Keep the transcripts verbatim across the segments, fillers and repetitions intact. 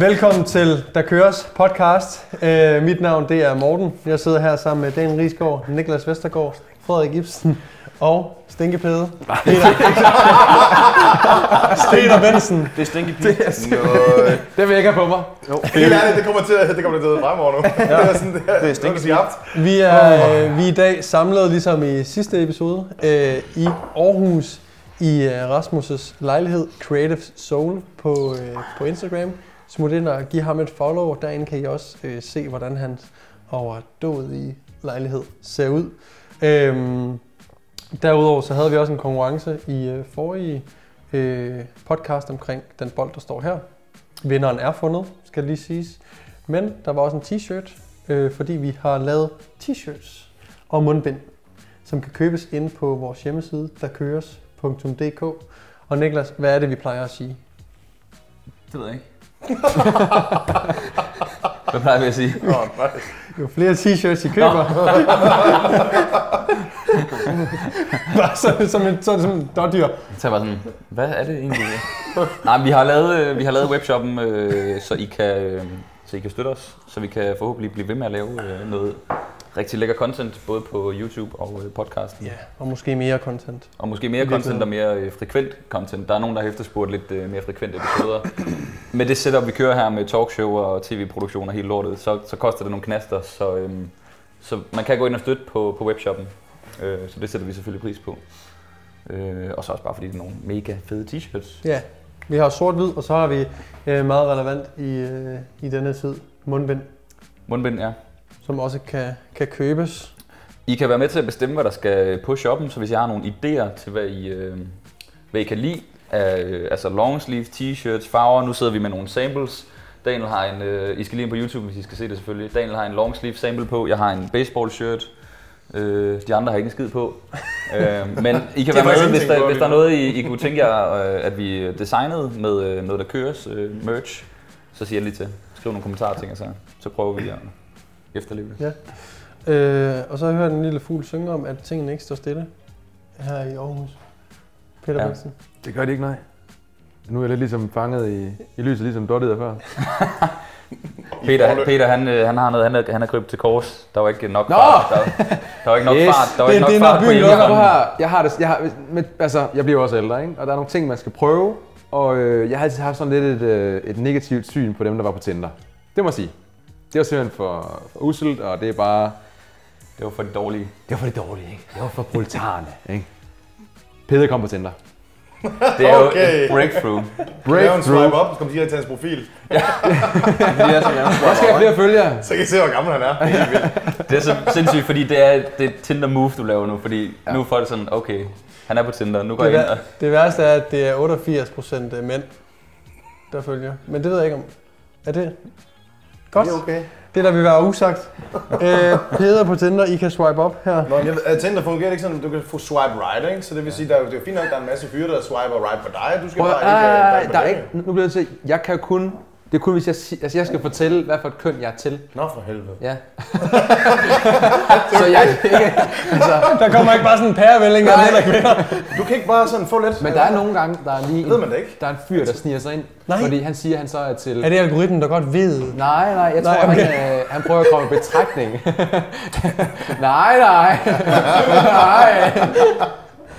Velkommen til Der Køres podcast. Uh, mit navn det er Morten. Jeg sidder her sammen med Daniel Rigsgaard, Niklas Westergaard, Frederik Ipsen og Stinkepæde. Peter Bengtsen. Det er Stinkepæde. Det er Stinkepæde. Det virker på mig. Jo. Det er det, det kommer til at det kommer til at dreje mig nu. Ja. Det er sådan det. Det er Stinkepæde. Vi er øh, vi er i dag samlet ligesom i sidste episode øh, i Aarhus i øh, Rasmus' lejlighed Creative Soul på øh, på Instagram. Smut ind og giv ham et follow. Derinde kan I også øh, se, hvordan hans overdådige lejlighed ser ud. Øhm, derudover så havde vi også en konkurrence i øh, forrige øh, podcast omkring den bold, der står her. Vinderen er fundet, skal lige siges. Men der var også en t-shirt, øh, fordi vi har lavet t-shirts og mundbind, som kan købes inde på vores hjemmeside, der køres punktum d k. Og Niklas, hvad er det, vi plejer at sige? Det ved jeg ikke. Hvad plejer vi at sige? Jo flere t-shirts I køber. Bare sådan, som en, sådan som en dårdyr. Så bare sådan, hvad er det egentlig? Nej, vi har lavet, vi har lavet webshoppen, øh, så, I kan, øh, så I kan støtte os. Så vi kan forhåbentlig blive ved med at lave øh, noget rigtig lækker content, både på YouTube og øh, podcasten. Ja, yeah, og måske mere content. Og måske mere content og mere øh, frekvent content. Der er nogen, der har efterspurgt lidt øh, mere frekvente episoder. Med det setup, vi kører her med talkshow og tv-produktioner hele lortet, så, så koster det nogle knaster, så, øhm, så man kan gå ind og støtte på, på webshoppen. Øh, så det sætter vi selvfølgelig pris på. Øh, og så også bare fordi det er nogle mega fede t-shirts. Ja, vi har sort-hvid, og så har vi øh, meget relevant i, øh, i denne tid mundbind. Mundbind, ja. Som også kan, kan købes. I kan være med til at bestemme, hvad der skal på shoppen, så hvis I har nogle idéer til, hvad I, øh, hvad I kan lide, af, altså longsleeve, t-shirts, farver. Nu sidder vi med nogle samples. Daniel har en, øh, I skal lige ind på YouTube, hvis I skal se det selvfølgelig. Daniel har en longsleeve sample på, jeg har en baseball shirt. Øh, de andre har ikke en skid på. øh, men I kan være med, hvis der, hvis der er noget, I, I kunne tænke jer, øh, at vi designede med øh, noget, der køres, øh, merch, så siger jeg lige til. Skriv nogle kommentarer og ting, og så, så prøver vi at efterleve det. Ja. Øh, og så hører den lille fugl synge om, at tingene ikke står stille her i Aarhus. Peter Bengtsen. Ja. Det gør de ikke, nej. Nu er jeg lidt ligesom fanget i, i lyset, ligesom Dottet er før. Peter, Peter han, han har noget, han er, han er krybt til kors. Der var ikke nok fart. Der var, der var ikke nok yes. fart. Der var det, ikke det, nok fart på hjemmefronten. Jeg har det, jeg har, med, altså, jeg bliver også ældre, ikke? Og der er nogle ting, man skal prøve. Og øh, jeg har altid haft sådan lidt et, øh, et negativt syn på dem, der var på Tinder. Det må jeg sige. Det var simpelthen for, for uselt, og det er bare... Det var for det dårlige. Det var for det dårlige, ikke? Det var for proletarerne, ikke? Peder kom på Tinder. Det er okay. Jo et breakthrough. Breakthrough. Swipe op, så kommer de her til hans profil. Ja. Ja, så skal jeg flere følgere. Så kan I se, hvor gammel han er. Det er så sindssygt, fordi det er det Tinder move, du laver nu. Fordi ja. Nu får det sådan, okay, han er på Tinder, nu går det jeg ind. Og... Det værste er, at det er otteogfirs procent mænd, der følger. Men det ved jeg ikke om. Er det godt? Det er okay. Det der vil være usagt. øh, Peder på Tinder, I kan swipe op her. Nå, jeg, Tinder fungerer ikke sådan, du kan få swipe right, ikke? Så det vil sige, at det er fint nok, der er en masse fyre, der swiper right på dig. Du skal Prøv, bare øh, ikke... Øh, der er ikke... Nu bliver jeg til. Jeg kan kun... Det er kun, hvis jeg, altså jeg skal fortælle, hvad for et køn jeg er til. Nå for helvede. Ja. Så jeg ikke... Altså. Der kommer ikke bare sådan en pærevælling af mænd og kvinder. Du kan ikke bare sådan få lidt... Men der er nogle gange, der er lige... En, ved man det ikke. Der er en fyr, der sniger sig ind. Nej. Fordi han siger, han så er til... Er det algoritmen, der godt ved? Nej, nej. Jeg tror, nej, okay. han, øh, han prøver at komme i betragtning. nej, nej. nej.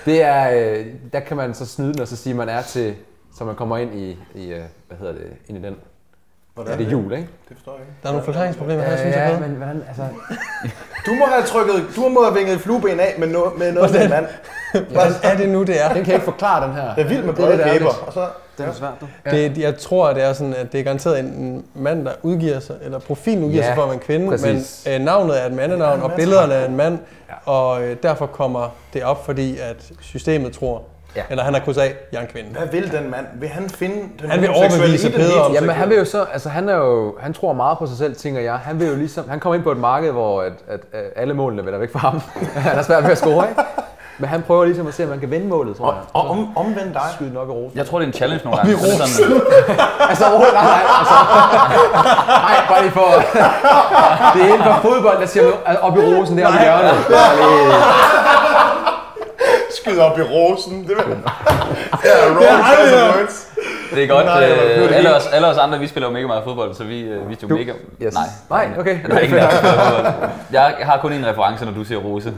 Det er... Øh, der kan man så snyde den, og så sige, man er til... Så man kommer ind i... i øh, hvad hedder det? Ind i den... Hvordan er det jul, ikke? Det forstår jeg ikke. Der er nogle forklaringsproblemer her, synes jeg. Ja, men hvordan, altså... Du må have trykket, du må have vinget et flueben af med, no, med noget med mand. Hvordan er det nu, det er? Den kan jeg ikke forklare, den her. Det er vildt med brede kæber, og så... Det er svært, du. Ja. Det, jeg tror, det er sådan, at det er garanteret en mand, der udgiver sig, eller profilen udgiver ja, sig for at være en kvinde, præcis. Men øh, navnet er et mandenavn, ja, og billederne er en mand, ja. Og øh, derfor kommer det op, fordi at systemet tror... Ja. Eller han har krydset af, jeg er en kvinde. Hvad vil den mand? Vil han finde den han vil overbevise Peder om? Jamen han vil jo så, altså han er jo, han tror meget på sig selv, tænker jeg. Han vil jo ligesom, han kommer ind på et marked, hvor at, at, at alle målene vender væk fra ham. Han er svært ved at score, ikke? Men han prøver ligesom at se, om man kan vende målet, tror og, jeg. Og om, omvende dig. Skyde nok i rosen. Jeg tror, det er en challenge nogle gange. Om i rosen. Altså, rosen, nej, altså. Nej, bare lige for. Det er inden for fodbold, der siger op i rosen, der om i hjørnet. Skyder op i rosen, det vil jeg. Ja, rosen, det er rosen, Det er godt. Nej, øh, alle, os, alle os andre, vi spiller jo mega meget fodbold, så vi, øh, vi er jo mega... Yes. Nej. Nej, okay. Der er ingen, der spiller fodbold. Jeg har kun en reference, når du siger Rose.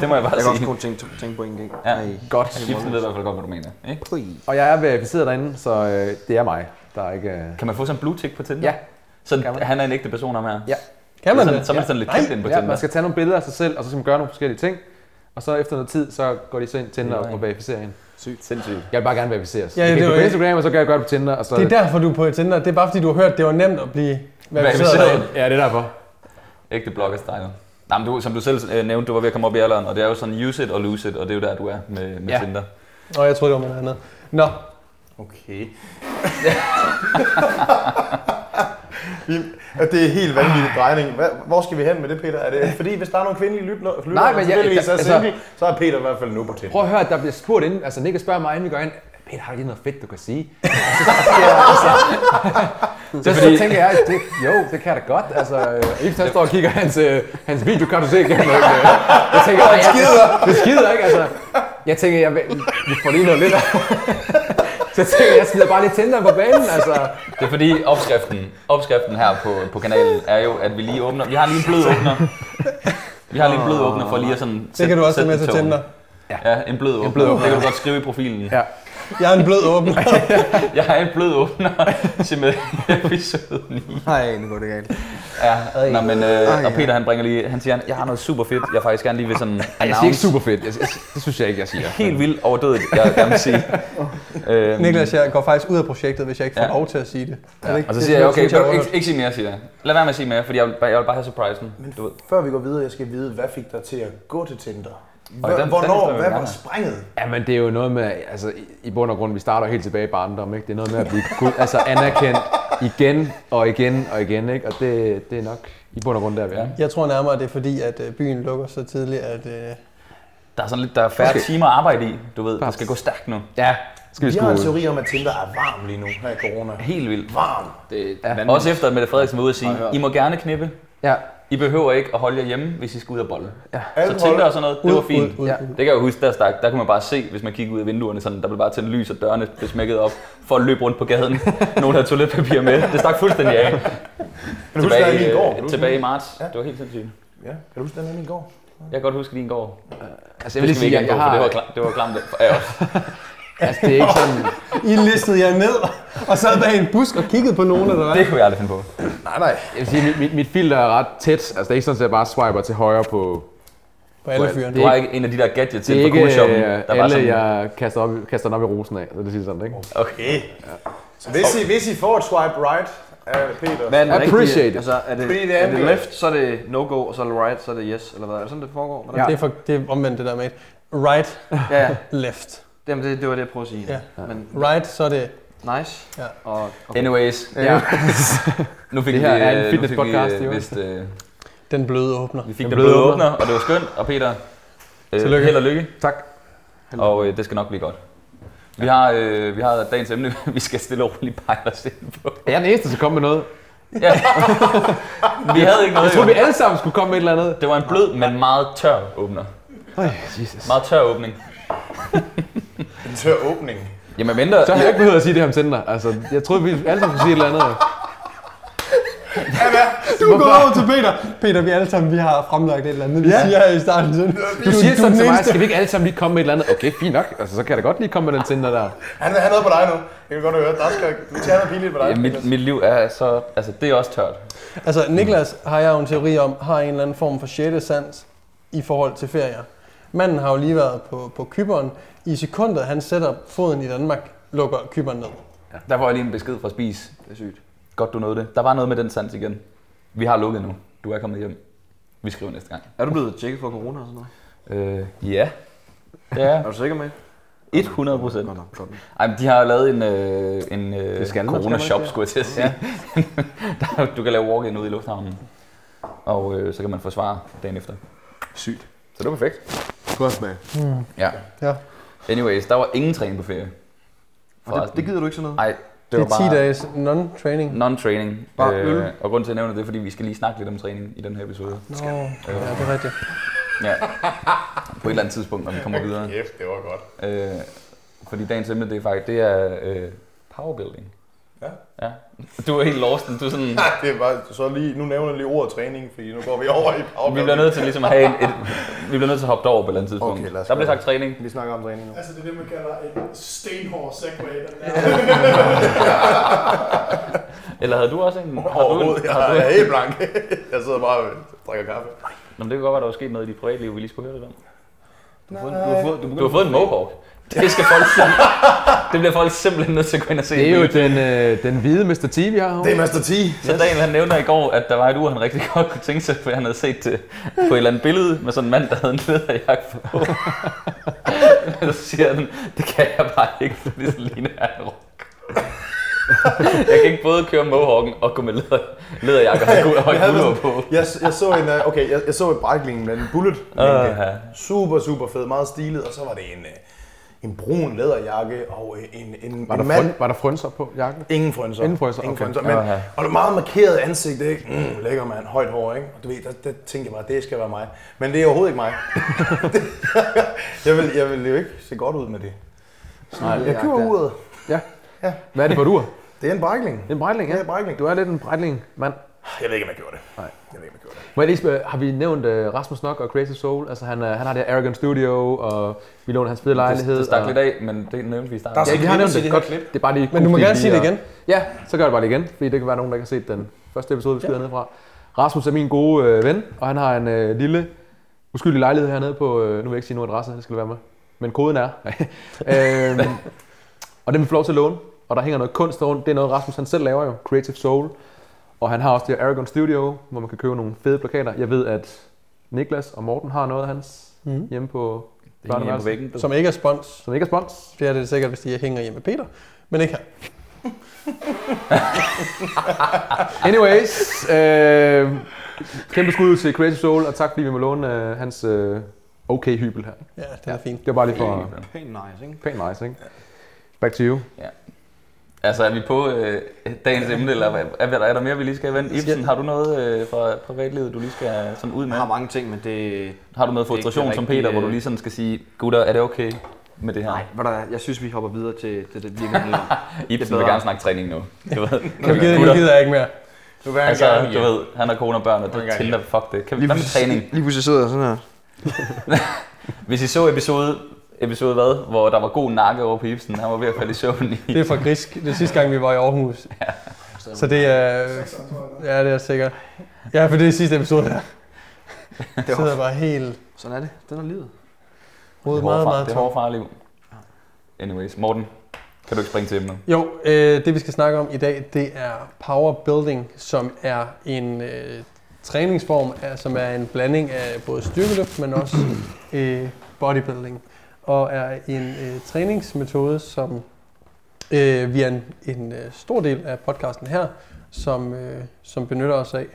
Det må jeg bare jeg sige. Jeg kan også kun tænke, tænke på en gang. Ja. Godt. Ipsen ved i hvert fald godt, hvad du mener. Ikke? Og jeg er verificeret derinde, så øh, det er mig. Der er ikke, øh... Kan man få sådan en blue tick på Tinder? Ja. Så han er en ægte person om her? Ja. Kan man det? Så er man sådan lidt kendt ind på Tinder. Man skal tage nogle billeder af sig selv, og så skal man gøre nogle forskellige ting. Og så efter noget tid, så går de så ind på Tinder og verificerer en. Sygt. Sindssygt. Jeg vil bare gerne verificeres. Ja, det kan det på ikke. Instagram, og så kan jeg gøre det på Tinder. Og så det er derfor, du er på Tinder. Det er bare fordi, du har hørt, det var nemt at blive verificeret. Ja, det er derfor. Ægte blogger-style. Nej, men du, som du selv øh, nævnte, du var ved at komme op i alderen, og det er jo sådan use it og lose it, og det er jo der, du er med, med ja. Tinder. Nå, jeg troede, det var noget andet. Nå. Okay. Det er helt vanvittig drejning. Hvor skal vi hen med det, Peter? Er det fordi hvis der er nogle kvindelige lytter, så, altså, så er Peter i hvert fald nu på Tinder. Prøv at høre, der bliver spurgt ind. Altså Niklas spørger mig, inden vi går ind. Peter, har du lige noget fedt, du kan sige? så, så, så tænker jeg, det, jo, det kan jeg da godt. Altså, Ibsen står og kigger hans, hans video, kan du se igen. Jeg tænker, det skider. Det skider, ikke? Altså, jeg tænker, jeg vi får lige noget lidt af. Så tænker jeg, jeg smider bare lidt Tinder på banen, altså. Det er fordi opskriften, opskriften her på, på kanalen er jo, at vi lige åbner. Vi har lige en blød åbner. Vi har lige en blød åbner for lige at sådan sætte. Det kan du også med til Tinder. Ja. ja, en blød åbner. Det kan du godt skrive i profilen. Ja. Jeg er en blød åbner. Jeg er en blød åbner til episode ni. Nej, nu går det galt. Ja, nå, men øh, og Peter han bringer lige, han siger, jeg har noget super fedt, jeg faktisk gerne lige vil sådan announce. Jeg siger ikke super fedt, jeg, jeg, det synes jeg ikke, jeg siger. Helt vildt overdødigt, jeg gerne vil sige. øhm, Niklas, jeg går faktisk ud af projektet, hvis jeg ikke får ja. lov til at sige det. Ja. Ikke, og så siger det, jeg, okay, jeg, ikke, ikke sige mere, siger jeg. Lad være med at sige mere, fordi jeg vil, jeg vil bare have surprisen. Men du ved. Før vi går videre, jeg skal vide, hvad fik dig til at gå til Tinder? Hvor, den, hvornår? Den hvad var springet? Jamen det er jo noget med, altså i bund og grund, vi starter helt tilbage i barndommen, ikke? Det er noget med at blive god, altså anerkendt igen og igen og igen, ikke? Og det, det er nok i bund og grund der, vi er. Jeg tror nærmere, det er fordi, at byen lukker så tidligt, at... Uh... Der er sådan lidt, der er færre okay. timer at arbejde i, du ved. Det skal gå stærkt nu. Ja. Skal vi, vi har en teori om, at Tinder er varm lige nu her i corona. Helt vildt. Varm. Det er ja. Også efter, at Mette Frederik var ude og sige, I må gerne knippe. Ja. I behøver ikke at holde jer hjemme, hvis I skal ud og bolle. Ja. Så Tinder og sådan noget, det var fint. Ud, ud, ud. Det kan jeg jo huske, der stak, der kunne man bare se, hvis man kiggede ud af vinduerne, sådan, der blev bare tændt lys, og dørene blev smækket op for at løbe rundt på gaden. Nogle havde toiletpapir med. Det stak fuldstændig af. Kan du tilbage, huske den i går? Tilbage i marts. Ja. Det var helt sindssygt. Ja. Kan du huske den i går? Jeg kan godt huske den i går. Uh, altså, jeg vil sige, jeg, jeg har... Det var klamt. Det var klamt. Ja, altså, det er ikke sådan... I listede jer ned og sad bag en busk og kiggede på nogen, eller hvad? Det kunne jeg aldrig finde på. Nej, nej. Jeg vil sige, mit, mit filter er ret tæt. Altså, det er ikke sådan, at jeg bare swiper til højre på... På alle fyrene. Du har ikke en af de der gadgets til på kurshoppen. Det er ikke alle, sådan... jeg kaster, op, kaster den op i rosen af. Så det siger sådan, ikke? Okay. Ja. Så hvis, I, hvis I får et swipe right af Peter... Man, appreciate it. Altså, er det, er det left, så er det no-go, og så er det right, så er det yes, eller hvad? Er det sådan, det foregår? Ja. Det, er for, det er omvendt det der med et right, ja. Left. Jamen det, det var det, jeg prøvede at sige. Ja. Men, right, så er det nice. Ja. Og, okay. Anyways. Ja. Nu fik det her vi, er en fitness podcast, vi, vist, uh, den bløde åbner. Vi fik den, den bløde, bløde åbner, og det var skønt. Og Peter, øh, held og lykke. Tak. Og øh, det skal nok blive godt. Vi har, øh, vi har dagens emne, vi skal stille og roligt pejle os ind på. Er jeg den eneste, der kom med noget? Ja. Vi havde ikke noget. Jeg troede, vi alle sammen skulle komme med et eller andet. Det var en blød, men meget tør åbner. Øj, Jesus. Meget tør åbning. En tør åbning. Jamen venter. Så har jeg ikke behøvet at sige det her om Tinder. Altså, jeg troede, vi alle sammen skulle sige et eller andet. Ja, hvad? Du er gået over til Peter. Peter, vi alle sammen vi har fremlagt et eller andet, vi ja. Siger her i starten. Du, du siger sådan til mig, skal vi ikke alle sammen lige komme med et eller andet? Okay, fint nok. Altså, så kan jeg da godt lige komme med den Tinder der. Han er noget på dig nu. Jeg kan godt høre, der skal vi tager noget pinligt på dig. Ja, mit, mit liv er så... Altså, det er også tørt. Altså, Niklas har jeg jo en teori om, har en eller anden form for sjette sans i forhold til ferier. Manden har jo lige været på, på Cypern. I sekundet, han sætter foden i Danmark, lukker Cypern ned. Ja, der får jeg lige en besked fra Spis. Det er sygt. Godt, du nåede det. Der var noget med den sans igen. Vi har lukket nu. Du er kommet hjem. Vi skriver næste gang. Er du blevet tjekket for corona og sådan noget? Øh, ja. Det er. Er du sikker med? hundrede procent. Ej, men de har lavet en, øh, en øh, corona-shop, skulle jeg til at sige. Ja. Du kan lave walk-in ude i lufthavnen. Og øh, så kan man få svar dagen efter. Sygt. Så det var perfekt. Godt med. Mm. Ja. Ja. Anyways, der var ingen træning på ferie. Det, det gider du ikke sådan noget? Nej, det, det var bare... ti dages non-training. Non-training. Bare øl. Øh, og grunden til at nævne det, er, fordi vi skal lige snakke lidt om træning i den her episode. Nå, øh. ja, det er rigtigt. Ja. På et eller andet tidspunkt, når vi kommer videre. Kæft, det var godt. Øh, fordi dagens emne, det er faktisk, det er øh, powerbuilding. Ja. Ja. Du er helt lost, du er sådan... Ja, det er bare, så lige, nu nævner jeg lige ordet træning, fordi nu går vi over i powerbuilding. Vi bliver nødt til ligesom at have en, et, vi bliver nødt til at hoppe over på et eller andet tidspunkt. Okay, der bliver sagt træning. Vi snakker om træning nu. Altså det er det, man kalder en stenhård segway. Eller havde du også en? Overhovedet, jeg har er helt blank. Jeg sidder bare og drikker kaffe. Nå, men det kan godt være, der var sket noget i dit privatliv, vi lige skulle høre det om. Du har, fået, du, har fået, du, du har fået en mohawk. Det skal folk simpelthen, det bliver folk simpelthen nødt til at gå ind og se. Det er jo den, øh, den hvide mister T, vi har. Det er mister T. Så Daniel, han nævnte i går, at der var et ur, han rigtig godt kunne tænke sig, for han havde set øh, på et eller andet billede med sådan en mand, der havde en lederjakke på. Så siger han, det kan jeg bare ikke, for det ligner en rock. Jeg kan ikke både køre mohawken og gå med leder, lederjakke og højt guldhår på. Jeg, jeg så en, okay, jeg, jeg så et bræklingen med en bullet. Uh-huh. Super, super fed, meget stilet, og så var det en... En brun læderjakke og en, en, var en mand... Frøn, var der frønser på jakken? Ingen frønser. Ingen frønser, okay. Ingen frønser. Men, og det meget markeret ansigt, ikke? Mm, lækker mand, højt hår, ikke? Og du ved, der, der tænker jeg bare, det skal være mig. Men det er overhovedet ikke mig. jeg, vil, jeg vil jo ikke se godt ud med det. Så nej, jeg køber uret. Ja. Ja. Hvad er det for et ur? Det er en brækling. Det er en brækling, ja. Det er en brækling. Du er lidt en brækling, mand. Jeg ved ikke, om jeg gjorde det. Nej. Jeg ved ikke, om jeg gjorde det. Må jeg lige spørge, har vi nævnt uh, Rasmus nok og Creative Soul? Altså han, uh, han har det her Aragon Studio, og vi låner hans fede lejlighed. Det, det stak og... lidt af, men det nævnte vi i starten. Ja, vi har nævnt det, det godt. Klip. Det er bare lige men du må gerne sige det igen. Og... Ja, så gør det bare det igen, fordi det kan være nogen, der ikke har set den første episode, vi skyder ja. Nedefra. Rasmus er min gode øh, ven, og han har en øh, lille, uskyldig lejlighed hernede på, øh, nu vil jeg ikke sige nogen adresse, det skal det være med, men koden er. øhm, og den vil få lov til at låne, og der hænger noget kunst rundt. Det er noget, Rasmus han selv laver jo, Creative Soul. Og han har også det her Aragon Studio, hvor man kan købe nogle fede plakater. Jeg ved, at Niklas og Morten har noget af hans mm. hjemme på børneværelsen. Som ikke er spons. Som ikke er spons. Det er det sikkert, hvis de hænger hjemme med Peter, men ikke her. Anyways, øh, kæmpe skud til Creative Soul, og tak fordi vi må låne øh, hans øh, okay hybel her. Ja, det er fint. Det var bare lige for... Pænt nice, ikke? Pænt nice, ikke? Back to you. Ja. Altså er vi på øh, dagens emne, eller er, er, er der mere, vi lige skal vende? Ipsen, har du noget øh, fra privatlivet, du lige skal sådan ud med? Jeg har mange ting, men det... Har du noget frustration som Peter, øh... hvor du lige sådan skal sige, gutter, er det okay med det her? Nej, hvad der er? Jeg synes, vi hopper videre til, til det lige med Ipsen vil gerne snakke træning nu. Du ved, nu gider, gider jeg ikke mere. Du, altså, gerne, du ved, han har kone og børn, og det Tinder, fuck det. Kan vi lige med træning? Lige pludselig sidder jeg sådan her. Hvis I så episode... Episode hvad? Hvor der var god nakke over på Ipsen. Han var ved at falde i søvn i... Det er fra Grisk. Det er sidste gang, vi var i Aarhus. Ja. Så det er... Ja, det er sikkert. Ja, for det er sidste episode der. Det var... sidder bare helt... Sådan er det. Den er livet. Hovedet meget, meget tårligt. Det er hårdfarligt. Anyways. Morten, kan du ikke springe til emnet? Jo, øh, det vi skal snakke om i dag, det er powerbuilding, som er en... Øh, træningsform, som er en blanding af både styrkeløft, men også øh, bodybuilding. Og er en øh, træningsmetode, som øh, vi er en, en øh, stor del af podcasten her, som, øh, som benytter os af.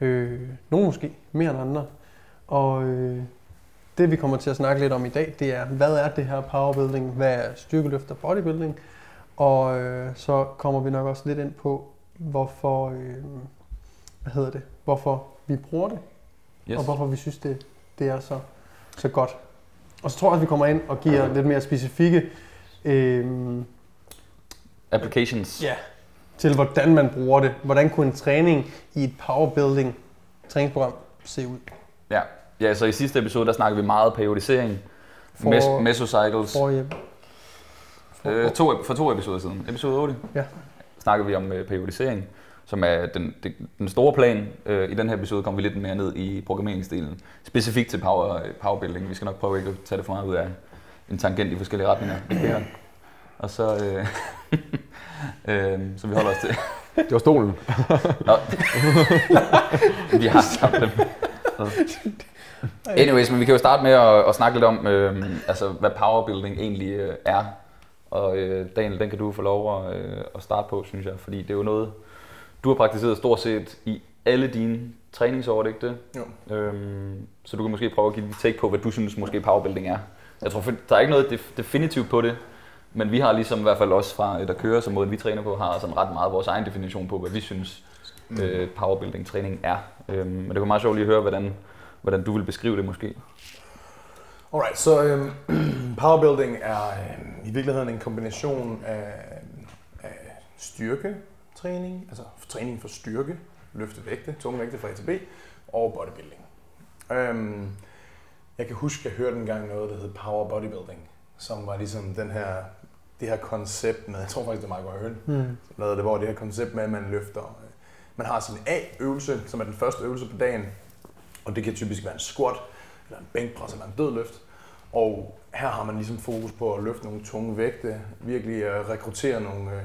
Øh, nogle måske mere end andre. Og øh, det vi kommer til at snakke lidt om i dag, det er, hvad er det her powerbuilding? Hvad er styrkeløft og bodybuilding? Og øh, så kommer vi nok også lidt ind på, hvorfor, øh, hvad hedder det? hvorfor vi bruger det, yes. og hvorfor vi synes, det, det er så, så godt. Og så tror jeg, at vi kommer ind og giver okay. lidt mere specifikke øh, applications ja, til, hvordan man bruger det. Hvordan kunne en træning i et powerbuilding træningsprogram se ud? Ja, ja så i sidste episode, der snakkede vi meget periodisering, for, mes- mesocycles. For, ja. for, øh, to, for to episoder siden, episode otte, ja. snakkede vi om øh, periodisering, som er den, den store plan. I den her episode kommer vi lidt mere ned i programmeringsdelen, specifikt til power, powerbuilding. Vi skal nok prøve ikke at tage det for meget ud af en tangent i forskellige retninger. Og så, øh, øh, så vi holder os til... Det var stolen. Nå. Vi har skabt dem. Anyways, men vi kan jo starte med at, at snakke lidt om, øh, altså, hvad powerbuilding egentlig øh, er. Og øh, Daniel, den kan du få lov at, øh, at starte på, synes jeg, fordi det er jo noget... Du har praktiseret stort set i alle dine træningsår, det ikke det? Jo. Øhm, så du kan måske prøve at give et take på, hvad du synes måske powerbuilding er. Jeg tror, der er ikke noget definitivt på det, men vi har ligesom i hvert fald også fra Der Kører, som måden vi træner på, har sådan ret meget vores egen definition på, hvad vi synes mm. øh, powerbuilding-træning er. Øhm, men det var meget sjovt lige at høre, hvordan, hvordan du vil beskrive det måske. Alright, så øhm, powerbuilding er øhm, i virkeligheden en kombination af, af styrketræning, altså træning for styrke, løfte vægte, tunge vægte fra A til B, og bodybuilding. Øhm, jeg kan huske, at jeg hørte engang noget, der hed power bodybuilding, som var ligesom den her, det her koncept med, jeg tror faktisk, det var Mark Wood, mm. lavede det, hvor det her koncept med, at man løfter, man har sådan en A-øvelse, som er den første øvelse på dagen, og det kan typisk være en squat, eller en bænkpres, eller en dødløft. Og her har man ligesom fokus på at løfte nogle tunge vægte, virkelig at rekruttere nogle, øh,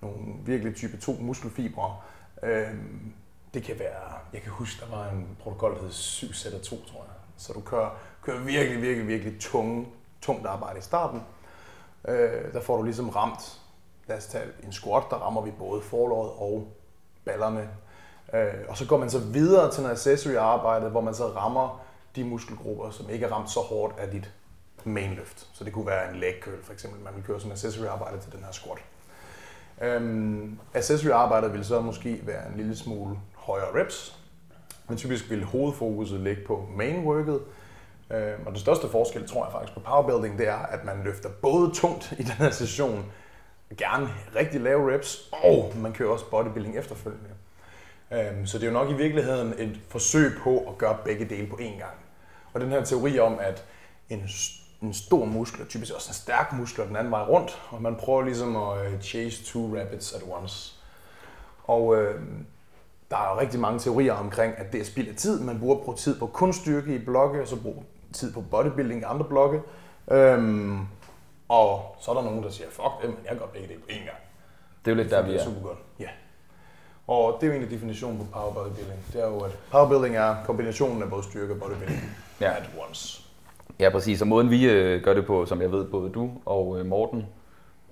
nogle virkelig type to muskelfibre. Øh, det kan være, jeg kan huske, der var en protokol, der hed syv sæt af to, tror jeg. Så du kører, kører virkelig, virkelig, virkelig tunge, tungt arbejde i starten. Øh, der får du ligesom ramt, lad os tage en squat, der rammer vi både forlåret og ballerne. Øh, og så går man så videre til en accessory-arbejde, hvor man så rammer de muskelgrupper, som ikke er ramt så hårdt af dit mainløft. Så det kunne være en leg curl for eksempel. Man ville køre som accessory-arbejde til den her squat. Øhm, accessory-arbejdet ville så måske være en lille smule højere reps, men typisk ville hovedfokuset ligge på main-worket. Øhm, og den største forskel, tror jeg faktisk, på powerbuilding, det er, at man løfter både tungt i den her session, gerne rigtig lave reps, og man kører også bodybuilding efterfølgende. Øhm, så det er jo nok i virkeligheden et forsøg på at gøre begge dele på én gang. Og den her teori om, at en, en stor muskel, og typisk også en stærk muskel, den anden vej rundt, og man prøver ligesom at chase two rabbits at once. Og øh, der er jo rigtig mange teorier omkring, at det er spild af tid. Man bruger tid på kun styrke i blokke, og så bruger tid på bodybuilding i andre blokke. Øhm, og så er der nogen, der siger, fuck det, men jeg gør begge dele på én gang. Det er jo lidt der, vi er. Super godt. Ja. Og det er jo egentlig definitionen på powerbodybuilding. Det er jo, at powerbuilding er kombinationen af både styrke og bodybuilding ja. At once. Ja, præcis. Og måden vi øh, gør det på, som jeg ved, både du og øh, Morten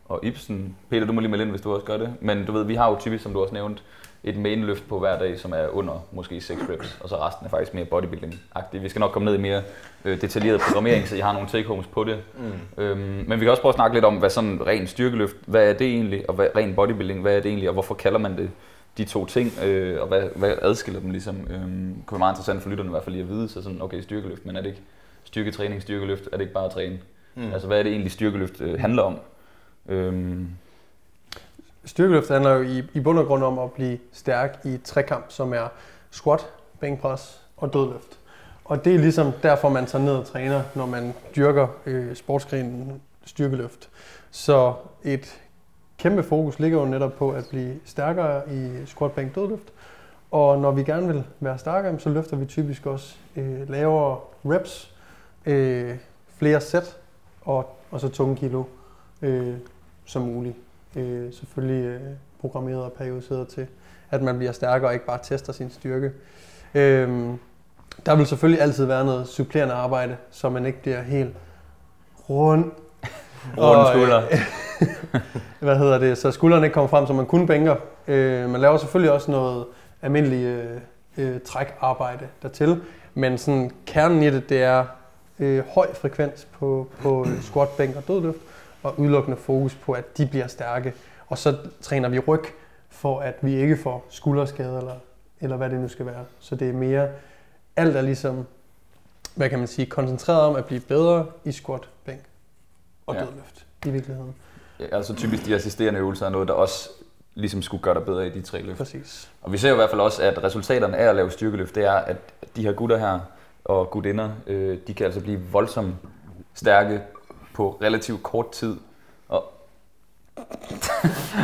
og Ipsen. Peter, du må lige melde ind, hvis du også gør det. Men du ved, vi har jo typisk, som du også nævnte, et mainløft på hver dag, som er under måske seks reps. Og så resten er faktisk mere bodybuilding-agtigt. Vi skal nok komme ned i mere øh, detaljeret programmering, så I har nogle take-homes på det. Mm. Øhm, men vi kan også prøve at snakke lidt om, hvad sådan ren styrkeløft, hvad er det egentlig? Og hvad, ren bodybuilding, hvad er det egentlig? Og hvorfor kalder man det de to ting, øh, og hvad, hvad adskiller dem ligesom? Øh, kunne være meget interessant for lytterne i hvert fald lige at vide, så sådan, okay, styrkeløft, men er det ikke styrketræning, styrkeløft, er det ikke bare at træne? Mm. Altså, hvad er det egentlig styrkeløft øh, handler om? Øhm. Styrkeløft handler jo i, i bund og grund om at blive stærk i et trekamp, som er squat, bænkpres og dødløft. Og det er ligesom derfor, man tager ned og træner, når man dyrker øh, sportsgrenen styrkeløft. Så et kæmpe fokus ligger jo netop på at blive stærkere i squat, bænk, dødløft. Og når vi gerne vil være stærkere, så løfter vi typisk også øh, lavere reps, øh, flere sæt og, og så tunge kilo øh, som muligt. Øh, selvfølgelig øh, programmeret og periodiseret til, at man bliver stærkere og ikke bare tester sin styrke. Øh, der vil selvfølgelig altid være noget supplerende arbejde, så man ikke bliver helt rund. Runde skulder. Hvad hedder det? Så skuldrene ikke kommer frem, så man kun bænker. Øh, man laver selvfølgelig også noget almindeligt øh, øh, trækarbejde dertil. Men sådan, kernen i det, det er øh, høj frekvens på, på squat, bænk og dødløft. Og udelukkende fokus på, at de bliver stærke. Og så træner vi ryg, for at vi ikke får skulderskade, eller, eller hvad det nu skal være. Så det er mere, alt er ligesom, hvad kan man sige, koncentreret om at blive bedre i squat, bænk og dødløft ja. I virkeligheden. Altså typisk de assisterende øvelser er noget, der også ligesom skulle gøre dig bedre i de tre løft. Præcis. Og vi ser jo i hvert fald også, at resultaterne af at lave styrkeløft, det er, at de her gutter her og gutinder, øh, de kan altså blive voldsomt stærke på relativt kort tid. Og,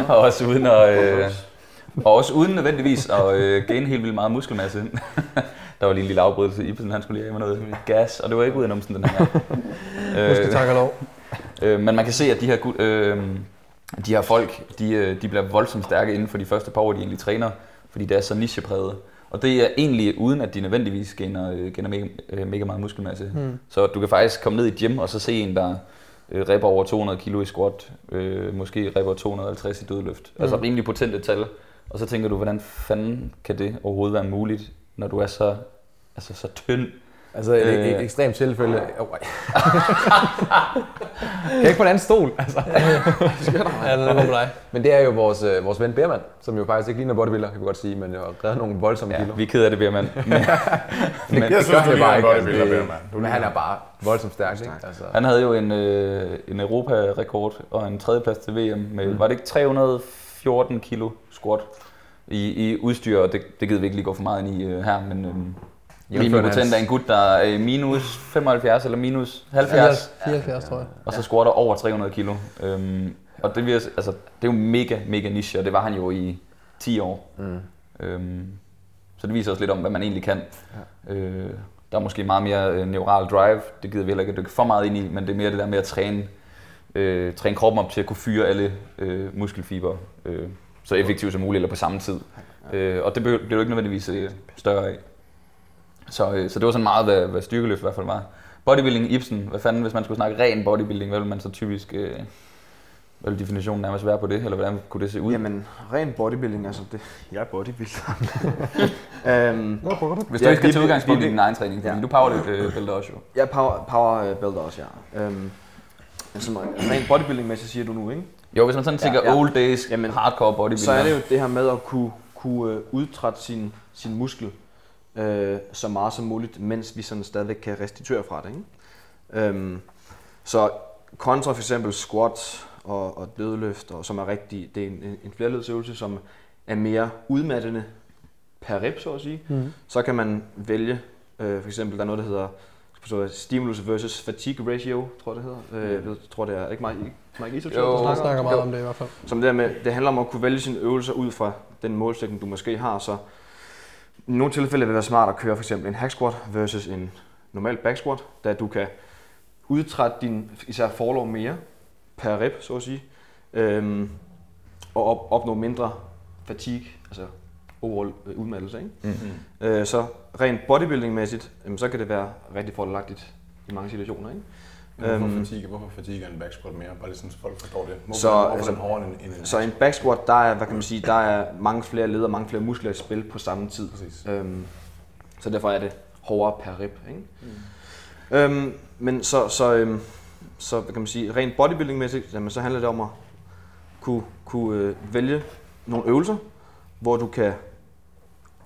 og også uden at, øh, og også uden nødvendigvis at øh, gaine helt vildt meget muskelmasse. Der var lige en lille afbrydelse. Ibsen, han skulle lige have noget gas, og det var ikke ud af numsen den her gang. Måske tak og lov. Øh, men man kan se, at de her, øh, de her folk, de, de bliver voldsomt stærke inden for de første par år, de egentlig træner, fordi det er så nichepræget. Og det er egentlig uden, at de nødvendigvis gener, gener mega, mega meget muskelmasse. Mm. Så du kan faktisk komme ned i gym og så se en, der øh, repper over to hundrede kilo i squat, øh, måske repper to hundrede og halvtreds i dødløft. Mm. Altså rimelig potente tal. Og så tænker du, hvordan fanden kan det overhovedet være muligt, når du er så, altså, så tynd? Altså et, et, et ekstremt tilfælde. Oh, kan ikke på en anden stol, altså. Ja, det er på dig. Men det er jo vores, vores ven Bermann, som jo faktisk ikke ligner bodybuilder, kan vi godt sige, men jo redder nogle voldsomme ja, kilo. Vi er ked af det, Bermann. Men, men jeg det synes, gør han bare ikke. Bodybuilder, Bermann. Men han er bare voldsomt stærk, ikke? Altså. Han havde jo en, øh, en Europa-rekord og en tredjeplads til V M med, mm. var det ikke 300 fjorten kilo squat i, i udstyr, og det, det gider vi ikke lige gå for meget ind i uh, her, men øhm, min potent er en gut, der er minus femoghalvfjerds eller minus halvfjerds, fireoghalvfjerds, tror jeg, og så squatter over tre hundrede kilo. Øhm, og det, altså, det er jo mega, mega niche, og det var han jo i ti år. Mm. Øhm, så det viser også lidt om, hvad man egentlig kan. Ja. Øh, der er måske meget mere øh, neural drive, det gider vi heller ikke at dykke for meget ind i, men det er mere det der med at træne, øh, træne kroppen op til at kunne fyre alle øh, muskelfibre øh, så effektivt som muligt, eller på samme tid. Ja. Øh, og det bliver jo ikke nødvendigvis øh, større af. Så, øh, så det var sådan meget, hvad, hvad styrkeløft i hvert fald var. Bodybuilding, Ipsen, hvad fanden, hvis man skulle snakke ren bodybuilding, hvad ville man så typisk... Øh, hvad vil definitionen nærmest være på det, eller hvordan kunne det se ud? Jamen, ren bodybuilding, altså det... Jeg er bodybuilder. øhm, Nå, prøver du. Hvis du ja, ikke skal til udgangspunkt i din egen træning, fordi ja. Du powerbælter også jo. Jeg powerbælter også, ja. Øhm, altså, ren bodybuilding-mæssigt siger du nu, ikke? Jo, hvis man sådan tænker ja, ja. Old days, jamen, hardcore bodybuilding. Så er det jo det her med at kunne, kunne udtrætte sin, sin muskel øh, så meget som muligt, mens vi sådan stadigvæk kan restituere fra det, ikke? Øhm, så kontra for eksempel squats, og, og dødeløft, og som er rigtig, det er en, en flerledsøvelse, som er mere udmattende per rep, så at sige. Mm-hmm. Så kan man vælge, øh, for eksempel, der er noget, der hedder så, stimulus versus fatigue ratio, tror det hedder. Øh, jeg tror, det er ikke Mike, Mike Isotur, der snakker, snakker meget om det i hvert fald. Som det, med, det handler om at kunne vælge sine øvelser ud fra den målsætning, du måske har. Så i nogle tilfælde vil det være smart at køre for eksempel en hack squat versus en normal back squat, da du kan udtrætte din især forlov mere, per rep, så at sige, øhm, og op, opnå mindre fatigue, altså overall øh, udmattelse, ikke? Mm-hmm. Øh, så rent bodybuilding-mæssigt, øhm, så kan det være rigtig fordelagtigt i mange situationer, ikke? Hvorfor øhm, fatigue? Hvorfor fatigue er en back squat mere? Bare lige sådan, så folk forstår det. Hvorfor så, altså, en, en, en så en back squat, der er, hvad kan man sige, der er mange flere led og mange flere muskler i spil på samme tid. Øhm, så derfor er det hårdere per rep, ikke? Mm. Øhm, men så... så øhm, Så kan man sige, rent bodybuilding-mæssigt, jamen, så handler det om at kunne, kunne øh, vælge nogle øvelser, hvor du kan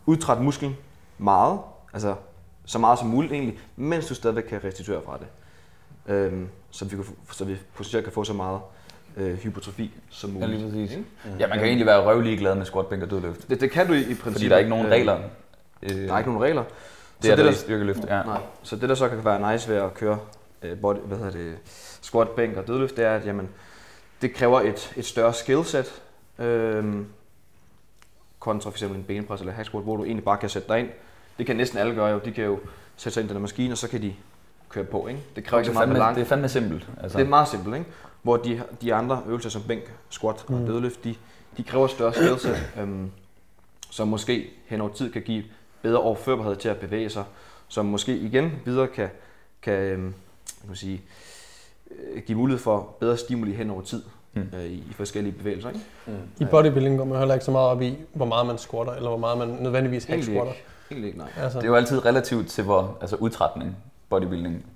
udtrætte musklen meget, altså så meget som muligt egentlig, mens du stadigvæk kan restituere fra det. Øhm, så vi, så vi potentielt kan få så meget øh, hypertrofi som muligt. Ja, lige præcis. Ja, man kan egentlig være røvligeglad med squat, bænk og dødløft. Det, det kan du i, i princippet. Fordi der er ikke nogen regler. Øh, der er ikke nogen regler. Det så er det, der i styrkeløft, ja. Nej, så det der så kan være nice ved at køre Body, hvad hedder det, squat, bænk og dødløft, det er, at jamen, det kræver et, et større skillset øhm, kontra f.eks. en benpres eller hack squat, hvor du egentlig bare kan sætte dig ind. Det kan næsten alle gøre jo. De kan jo sætte sig ind i den maskine, og så kan de køre på, ikke? Det kræver det ikke så meget langt. Det er fandme simpelt. Altså. Det er meget simpelt, ikke? Hvor de, de andre øvelser som bænk, squat og mm. dødløft, de, de kræver et større skillset, øhm, som måske hen over tid kan give bedre overførbarhed til at bevæge sig, som måske igen videre kan, kan øhm, jeg kan sige, give mulighed for bedre stimuli hen over tid mm. øh, i forskellige bevægelser, ikke? Mm. I bodybuilding går man heller ikke så meget op i, hvor meget man squatter, eller hvor meget man nødvendigvis hack squatter. Egentlig ikke, nej. Altså. Det er jo altid relativt til hvor, altså udtrætning, bodybuilding. Det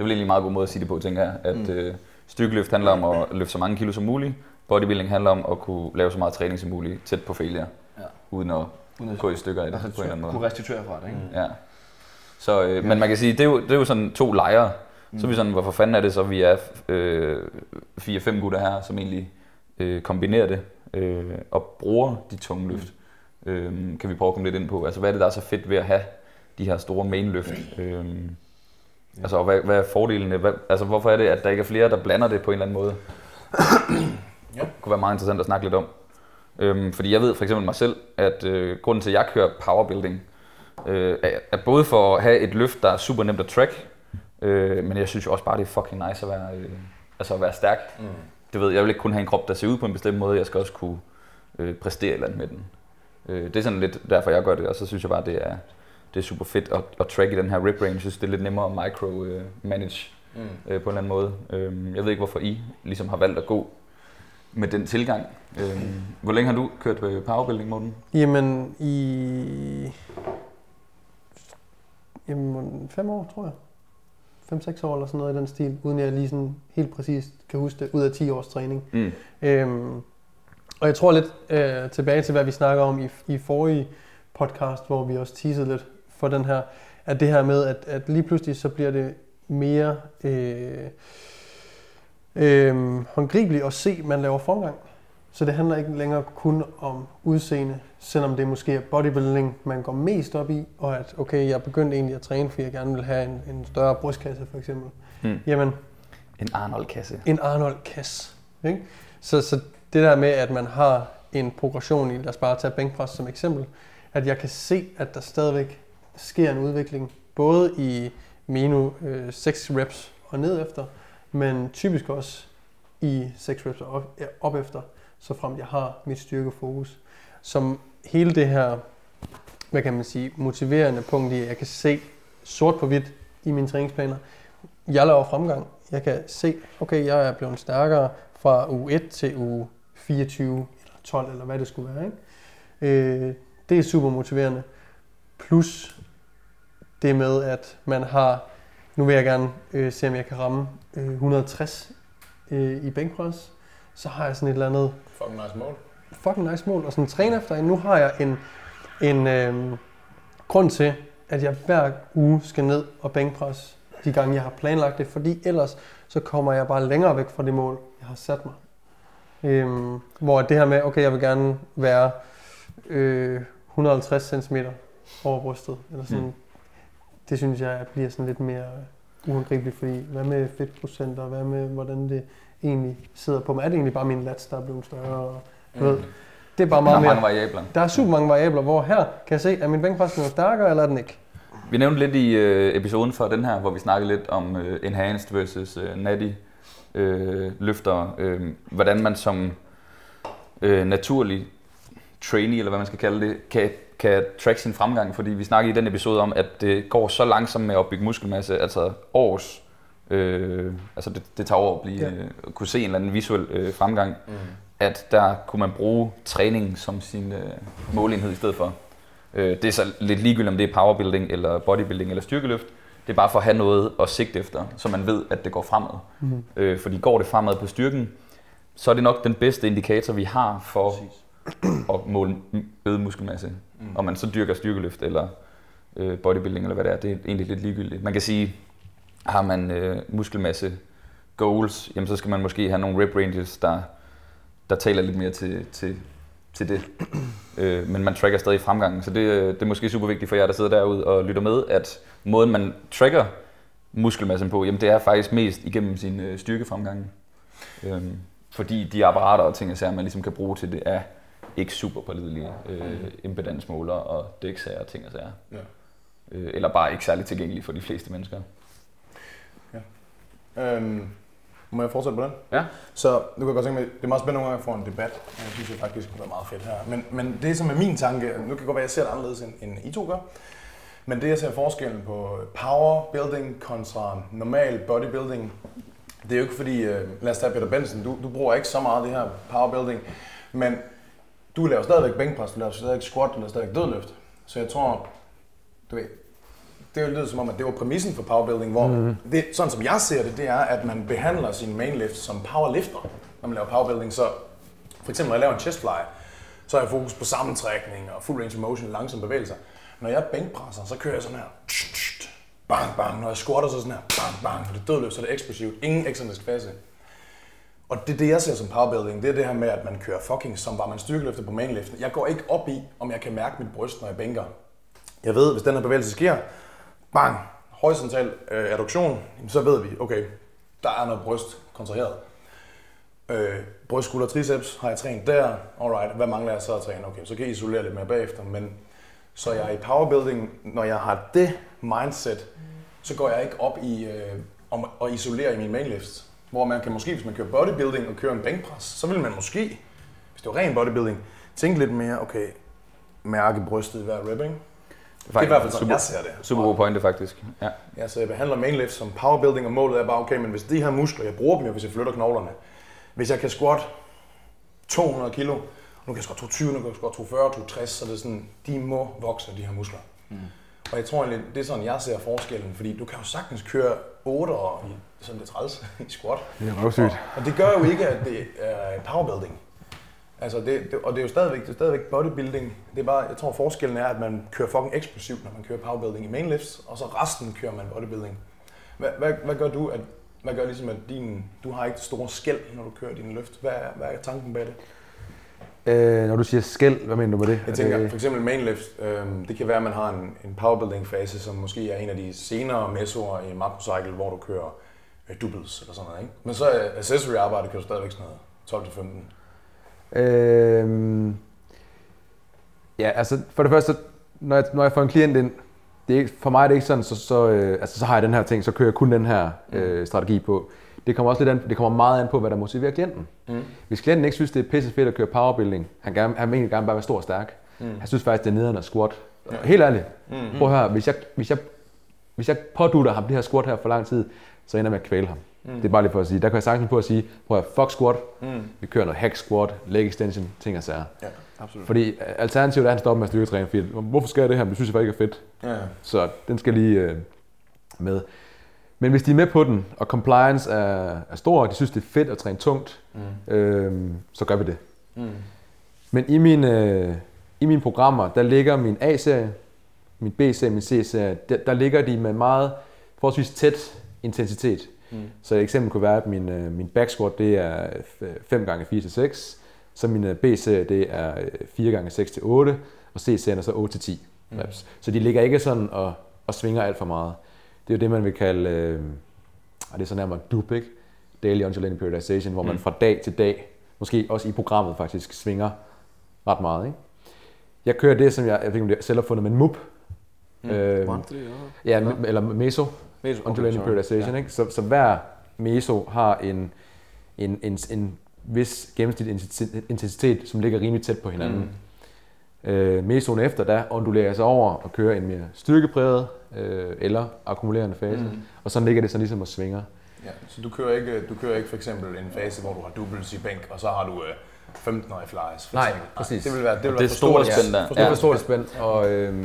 er vel egentlig en meget god måde at sige det på, tænker jeg. At mm. øh, styrkeløft handler om at løfte så mange kilo som muligt. Bodybuilding handler om at kunne lave så meget træning som muligt, tæt på failure, ja. uden, at uden at gå i stykker i det, på en eller anden måde. Kunne restituere fra det, ikke? Mm. Ja. Så, øh, ja. Men man kan sige, det er jo, det er jo sådan to lejre. Så vi sådan, hvorfor fanden er det så, vi er øh, fire-fem gutter her, som egentlig øh, kombinerer det øh, og bruger de tunge løft? Mm. Øh, kan vi prøve at komme lidt ind på? Altså, hvad er det, der er så fedt ved at have de her store mainløft? Mm. Øh, ja. Altså, og hvad, hvad er fordelene? Hvad, altså, hvorfor er det, at der ikke er flere, der blander det på en eller anden måde? Ja. Det kunne være meget interessant at snakke lidt om. Øh, fordi jeg ved for eksempel mig selv, at øh, grunden til, at jeg kører powerbuilding, øh, er, er både for at have et løft, der er super nemt at track, Øh, men jeg synes jo også bare, det er fucking nice at være, øh, altså at være stærk. Mm. Det ved, jeg vil ikke kun have en krop, der ser ud på en bestemt måde, jeg skal også kunne øh, præstere et eller andet med den. Øh, det er sådan lidt derfor, jeg gør det, og så synes jeg bare, det er, det er super fedt at, at track i den her rep range. Jeg synes, det er lidt nemmere at micro-manage øh, mm. øh, på en eller anden måde. Øh, jeg ved ikke, hvorfor I ligesom har valgt at gå med den tilgang. Øh, hvor længe har du kørt på powerbuilding, Morten? Jamen i... Jamen fem år, tror jeg. fem-seks år eller sådan noget i den stil, uden jeg lige sådan helt præcist kan huske det, ud af ti års træning. Mm. Øhm, og jeg tror lidt øh, tilbage til, hvad vi snakker om i, i forrige podcast, hvor vi også teasede lidt for den her, at det her med, at, at lige pludselig så bliver det mere øh, øh, håndgribeligt at se, man laver fremgang. Så det handler ikke længere kun om udseende, selvom det måske er bodybuilding, man går mest op i, og at okay, jeg begyndte egentlig at træne, fordi jeg gerne vil have en, en større brystkasse for eksempel. Hmm. Jamen, en Arnold-kasse. En Arnold-kasse. Ikke? Så, så det der med, at man har en progression i, lad os bare tage bænkpres som eksempel, at jeg kan se, at der stadigvæk sker en udvikling, både i menu øh, seks reps og nedefter, men typisk også i seks reps og op, op efter, så frem jeg har mit styrkefokus. Som hele det her, hvad kan man sige, motiverende punkt i, at jeg kan se sort på hvidt i mine træningsplaner. Jeg laver fremgang. Jeg kan se, okay, jeg er blevet stærkere fra uge et til uge fireogtyve eller tolv, eller hvad det skulle være. Ikke? Øh, det er super motiverende. Plus det med, at man har, nu vil jeg gerne øh, se, om jeg kan ramme øh, et hundrede og tres øh, i bænkpres. Så har jeg sådan et eller andet fucking nice mål. Fucking nice mål, og sådan træne efter. Nu har jeg en, en øh, grund til, at jeg hver uge skal ned og bænkpresse de gange, jeg har planlagt det, fordi ellers så kommer jeg bare længere væk fra det mål, jeg har sat mig. Øhm, hvor det her med, okay, jeg vil gerne være øh, et hundrede og halvtreds centimeter over brystet, eller sådan, mm. det synes jeg bliver sådan lidt mere uhåndgribeligt, fordi hvad med fedtprocenter, hvad med hvordan det egentlig sidder på mig. Er det egentlig bare min lats, der er blevet større? Mm. Ved. Det er bare meget mere. Der er mange variabler. Der er super mange variabler, hvor her kan jeg se, er min bænkpres blevet stærkere, eller er den ikke? Vi nævnte lidt i øh, episoden før den her, hvor vi snakkede lidt om øh, enhanced versus øh, natty øh, løfter. Øh, hvordan man som øh, naturlig trainee, eller hvad man skal kalde det, kan, kan track sin fremgang. Fordi vi snakkede i den episode om, at det går så langsomt med at opbygge muskelmasse, altså års. Øh, altså det, det tager over at blive, ja. øh, kunne se en eller anden visuel øh, fremgang, mm. at der kunne man bruge træning som sin øh, målenhed i stedet for. Det er så lidt ligegyldigt, om det er powerbuilding, eller bodybuilding, eller styrkeløft. Det er bare for at have noget at sigte efter, så man ved, at det går fremad. Mm-hmm. Øh, fordi går det fremad på styrken, så er det nok den bedste indikator, vi har for Præcis. At måle øget muskelmasse. Mm. Om man så dyrker styrkeløft, eller øh, bodybuilding, eller hvad det er, det er egentlig lidt ligegyldigt. Man kan sige, har man øh, muskelmasse goals, jamen så skal man måske have nogle rep ranges, der, der taler lidt mere til... til til det, øh, men man tracker stadig fremgangen, så det, det er måske super vigtigt for jer, der sidder derude og lytter med, at måden man tracker muskelmassen på, jamen det er faktisk mest igennem sin øh, styrkefremgangen, øh, fordi de apparater og ting, især, man ligesom kan bruge til det, er ikke super pålidelige øh, impedansmålere og dæksager og ting, især. Ja. Øh, eller bare ikke særligt tilgængelige for de fleste mennesker. Ja. Um Må jeg fortsætte på den? Ja. Så nu kan jeg godt tænke mig, det er meget spændende nogle gange for en debat. Jeg synes det faktisk kunne være meget fedt her. Men, men det som er min tanke, nu kan det godt være, at jeg ser det anderledes end, end I to gør. Men det jeg ser forskellen på powerbuilding kontra normal bodybuilding, det er jo ikke fordi, lad os tage Peter Bengtsen, du, du bruger ikke så meget det her powerbuilding. Men du laver stadigvæk bænkpres, du laver stadigvæk squat, du laver stadigvæk dødløft. Så jeg tror, du ved, det lyder som om, at det var præmissen for powerbuilding, hvor mm. det, sådan som jeg ser det, det er, at man behandler sin mainlift som powerlifter, når man laver powerbuilding. Så for eksempel, når jeg laver en chestfly, så har jeg fokus på sammentrækning og full range of motion, langsomme bevægelser. Når jeg bænkpresser, så kører jeg sådan her, bang, bang. Når jeg squatter, så sådan her, bang, bang. For det dødløft, så er det eksplosivt. Ingen ekscentrisk fase. Og det er det, jeg ser som powerbuilding. Det er det her med, at man kører fucking, som var man styrkeløfter på mainliften. Jeg går ikke op i, om jeg kan mærke mit bryst, når jeg bænker. Jeg ved, hvis den her bevægelse sker, bang, horisontal øh, adduktion, så ved vi, okay, der er noget bryst kontraheret. Øh, bryst, skulder, triceps har jeg trænet der, alright, hvad mangler jeg så at træne? Okay, så kan jeg isolere lidt mere bagefter, men så jeg i powerbuilding, når jeg har det mindset, så går jeg ikke op i øh, om, og isolerer i min mainlifts, hvor man kan måske, hvis man kører bodybuilding og kører en bænkpres, så vil man måske, hvis det var ren bodybuilding, tænke lidt mere, okay, mærke brystet i hver rep, ikke? Det er i hvert fald sådan, jeg ser det. Super god pointe, faktisk. Ja. Ja, så jeg behandler mainlift som powerbuilding, og målet er bare, okay, men hvis de her muskler, jeg bruger dem jo, hvis jeg flytter knoglerne. Hvis jeg kan squat to hundrede kilo, og nu kan jeg squat to hundrede tyve, nu kan jeg squat to hundrede fyrre, to hundrede tres, så det er sådan, de må vokse, de her muskler. Mm. Og jeg tror egentlig, det er sådan, jeg ser forskellen, fordi du kan jo sagtens køre otte og sådan lidt træls i squat. Det er røvsygt. Og, og det gør jo ikke, at det er powerbuilding. Altså det, det, og det er jo stadigvæk, det er stadigvæk bodybuilding. Det er bare, jeg tror forskellen er, at man kører fucking eksplosivt, når man kører powerbuilding i mainlifts, og så resten kører man bodybuilding. Hvad, hvad, hvad gør du, at, hvad gør ligesom, at din, du har ikke store skel, når du kører dine løft? Hvad, hvad er tanken bag det? Øh, når du siger skæld, hvad mener du med det? Jeg tænker, det... for eksempel mainlift, øh, det kan være, at man har en, en powerbuilding-fase, som måske er en af de senere messoer i MapCycle, hvor du kører øh, doubles eller sådan noget, ikke? Men så uh, accessory-arbejde kører stadigvæk sådan noget, tolv til femten. Øh, ja, altså for det første, når jeg, når jeg får en klient ind, det er ikke, for mig er det ikke sådan, så, så, øh, altså, så har jeg den her ting, så kører jeg kun den her øh, strategi på. Det kommer også lidt an, det kommer meget an på, hvad der motiverer klienten. Mm. Hvis klienten ikke synes, det er pisse fedt at køre powerbuilding, han, gerne, han vil egentlig gerne bare være stor og stærk. Mm. Han synes faktisk, det er nederen at squat. Ja. Helt ærligt. Mm-hmm. Prøv at høre, hvis jeg, hvis jeg, hvis jeg pådutter ham det her squat her for lang tid, så ender jeg med at kvæle ham. Mm. Det er bare lige for at sige. Der kan jeg sagtens på at sige, prøv at høre, fuck squat. Mm. Vi kører noget hack squat, leg extension, ting og sager. Ja, absolut. Fordi alternativet er, at han stopper med at styrketræne, fordi hvorfor skal jeg det her, men det synes jeg faktisk er fedt. Ja. Så den skal lige øh, med. Men hvis de er med på den, og compliance er, er stor, og de synes, det er fedt at træne tungt, mm. øhm, så gør vi det. Mm. Men i mine, øh, i mine programmer, der ligger min A-serie, min B-serie, min C-serie, der, der ligger de med meget forholdsvis tæt intensitet. Mm. Så et eksempel kunne være, at min, øh, min back squat, det er fem gange fire til seks, så min B-serie, det er fire gange seks til otte, og C-serien er så otte til ti. Mm. Så de ligger ikke sådan og, og svinger alt for meget. Det er jo det, man vil kalde, øh, og det er så nærmere D U P, ikke? Daily Undulating Periodization, hvor man mm. fra dag til dag, måske også i programmet faktisk, svinger ret meget, ikke? Jeg kører det, som jeg, jeg ved ikke, om det selv har fundet, men M U P. Mm. Øh, ja, m- eller meso, meso. Undulating okay, Periodization, ja. Ikke? Så, så hver meso har en, en, en, en vis gennemsnitlig intensitet, som ligger rimelig tæt på hinanden. Mm. Øh, mesoen efter, der ondulerer sig over og kører en mere styrkepræget øh, eller akkumulerende fase, mm. og så ligger det sådan ligesom og svinger. Ja, så du kører ikke, du kører ikke for eksempel en fase, hvor du har doubles i bænk, og så har du øh, femten i flies. Nej, præcis. Det vil være, det vil være det for stort spænd. Ja, det er for stort spænd, og øh,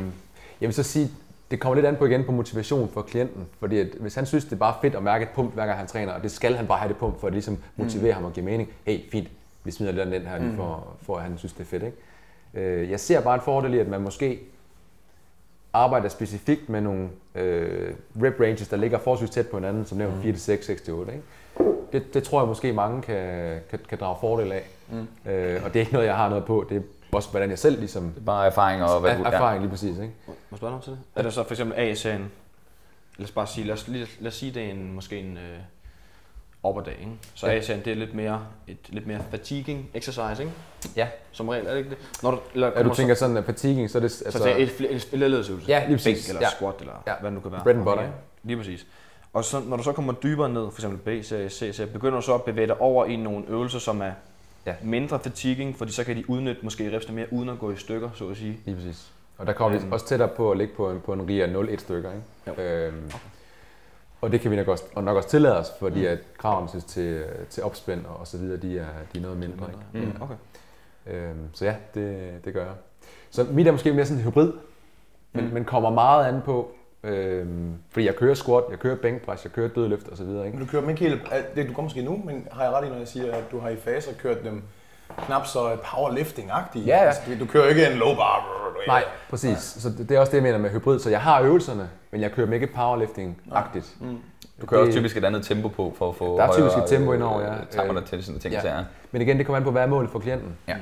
jeg vil så sige, det kommer lidt an på igen på motivation for klienten, fordi at, hvis han synes, det er bare fedt at mærke et pump, hver gang han træner, og det skal han bare have det pump for at ligesom motivere mm. ham og give mening. Hey, fint, vi smider lidt af den her lige for, for at han synes, det er fedt, ikke? Jeg ser bare en fordel i, at man måske arbejder specifikt med nogle øh, rep ranges, der ligger forholdsvis tæt på hinanden, som nævnt fire til seks, seks til otte. Det, det tror jeg måske mange kan, kan, kan drage fordel af. Mm. Øh, og det er ikke noget, jeg har noget på. Det er også, hvordan jeg selv ligesom... Det er bare erfaring og... Hvad du, er, erfaring, ja. Lige præcis, ikke? Må spørge dig til det? Er det så for eksempel A-serien? Lad os bare sige, lad os, lad os, lad os sige, det er en, måske en øh, op-og-dag, ikke? Så ja. A-serien, det er lidt mere, et lidt mere fatiguing exercise, ikke? Ja, som regel, er det ikke det? Når du, eller ja, du tænker sådan, at fatiguing, så er det... Altså, så det er et, et, et ledelsesøvelse? Ja, lige præcis. Bænk, eller ja. Squat, eller ja. Hvad det nu kan være. Bread and butter. Okay. Lige præcis. Og så, når du så kommer dybere ned, for eksempel B-serie, C-serie, begynder du så at bevæge dig over i nogle øvelser, som er ja. Mindre fatiguing, fordi så kan de udnytte måske repsene mere, uden at gå i stykker, så at sige. Lige præcis. Og der kommer um, vi også tættere på at ligge på en, på en R I A nul et stykker, ikke? Øhm, okay. Og det kan vi nok også, og nok også tillade os, fordi mm. at kravene til, til opspænd og så videre, de er, de er noget mindre, ikke? Mm, okay. Så ja, det, det gør jeg. Så mit er måske mere sådan en hybrid, men, mm. men kommer meget an på, øh, fordi jeg kører squat, jeg kører bænkpres, jeg kører dødløft og så videre, ikke? Men du kører ikke helt, det du går måske nu, men har jeg ret i, når jeg siger, at du har i faser kørt dem knap så powerlifting-agtige? Ja, ja. Altså, du kører ikke en low bar. Nej, præcis. Nej. Så det er også det, jeg mener med hybrid. Så jeg har øvelserne, men jeg kører dem ikke powerlifting-agtigt. Mm. Du kører det, også typisk et andet tempo på for at få der er typisk et tempo indover, ja. Tapperne til sådan ting, ja. Så men igen, det kommer an på, hvad er målet for klienten. Ja.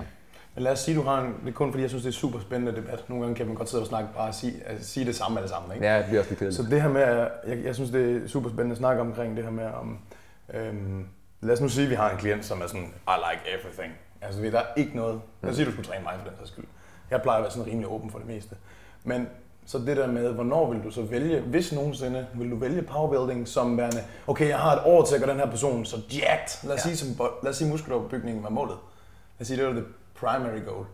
Men lad os sige, du har en... Det er kun fordi, jeg synes, det er super spændende debat. Nogle gange kan man godt sidde og snakke bare og sige, altså, sige det samme af det samme, ikke? Ja, det bliver også lidt kedeligt. Så det her med... Jeg, jeg synes, det er super spændende at snakke omkring det her med om... Øhm, lad os nu sige, at vi har en klient, som er sådan... I like everything. Altså, der er ikke noget... Lad os sige, du skulle træne mig for den sags skyld. Jeg plejer at være sådan rimelig åben for det meste. Men... Så det der med, hvornår vil du så vælge, hvis nogensinde, vil du vælge powerbuilding som værende, okay, jeg har et år til at gøre den her person så jacked, lad os ja. sige, lad os sige muskelopbygningen var målet, lad os sige, det var det primary goal.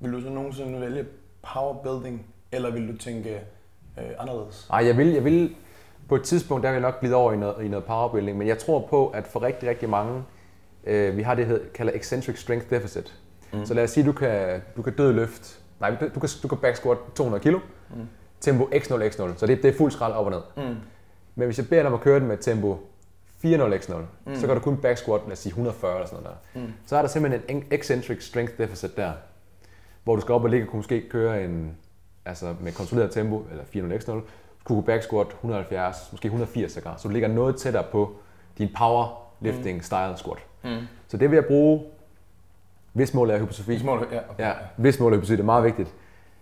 Vil du så nogensinde vælge powerbuilding, eller vil du tænke øh, anderledes? Nej, jeg vil, jeg vil, på et tidspunkt, der vil jeg nok glide over i noget, i noget powerbuilding, men jeg tror på, at for rigtig, rigtig mange, øh, vi har det, der kalder eccentric strength deficit. Mm. Så lad os sige, du kan, du kan dødløft, nej, du kan, du kan back squat to hundrede kilo, mm. tempo x nul x nul, så det, det er fuld skrald op og ned. Mm. Men hvis jeg beder dig om at køre den med tempo fire nul x nul, mm. så kan du kun back squat, lad os sige et hundrede og fyrre eller sådan noget der. Mm. Så er der simpelthen en eccentric strength deficit der, hvor du skal op og ligge og kunne måske køre en, altså med kontrolleret tempo, eller fire nul x nul, du kunne back squat et hundrede og halvfjerds, måske et hundrede og firs så du ligger noget tættere på din powerlifting style squat. Mm. Så det vil jeg bruge Hvis målet er hypotrofi. Hvis målet, ja, okay. ja, hvis målet er hypotrofi, det er meget vigtigt.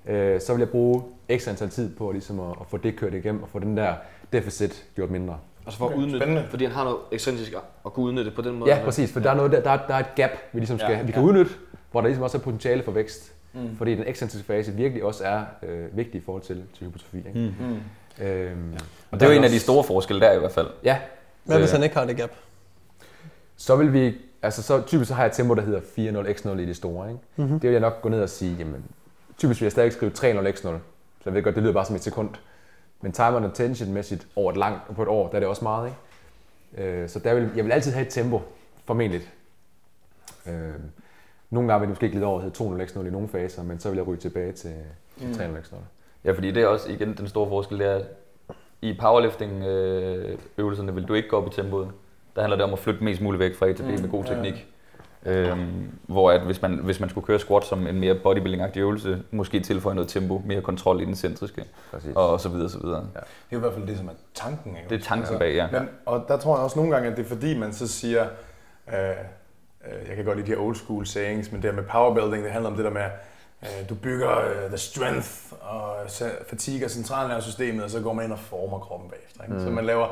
Øh, så vil jeg bruge ekstra antal tid på ligesom at, at få det kørt igennem og få den der deficit gjort mindre. Altså for at udnytte, spændende. Fordi han har noget eksentrisk at kunne udnytte på den måde. Ja, præcis, for ja. der er noget der, der, der er et gap, vi ligesom skal, ja, vi kan ja. udnytte, hvor der ligesom også er potentiale for vækst. Mm. Fordi den eksentriske fase virkelig også er øh, vigtig i forhold til, til hypotrofi. Ikke? Mm. Øhm, ja. Og det er jo en af de store forskelle der i hvert fald. Ja. Hvad hvis han ikke har det gap? Så vil vi, altså så typisk så har jeg et tempo, der hedder fire nul x nul i det store, ikke? Mm-hmm. Det vil jeg nok gå ned og sige, jamen typisk vil jeg stadig skrive tre nul x nul, så jeg ved godt, det lyder bare som et sekund. Men timeren og tensionmæssigt over et langt, på et år, der er det også meget, ikke? Øh, så der vil, jeg vil altid have et tempo, formentligt. Øh, nogle gange vil det måske glide over, at hedder to nul x nul i nogle faser, men så vil jeg ryge tilbage til, til mm. tre nul x nul. Ja, fordi det er også igen den store forskel, det er, at i powerlifting-øvelserne vil du ikke gå op i tempoet. Der handler det om at flytte mest muligt væk fra A til B mm, med god teknik. Ja. Øhm, hvor at hvis man, hvis man skulle køre squat som en mere bodybuilding-agtig øvelse, måske tilføje noget tempo, mere kontrol i den centriske, og, og så videre, så videre. Ja. Det er jo i hvert fald det, som er tanken. Ikke? Det er tanken altså, bag, ja. Men, og der tror jeg også nogle gange, at det er fordi, man så siger, øh, øh, jeg kan godt lide de her old school sayings, men det her med powerbuilding, det handler om det der med, øh, du bygger øh, the strength og fatigue og centralnervesystemet, og så går man ind og former kroppen bagefter. Ikke? Mm. Så man laver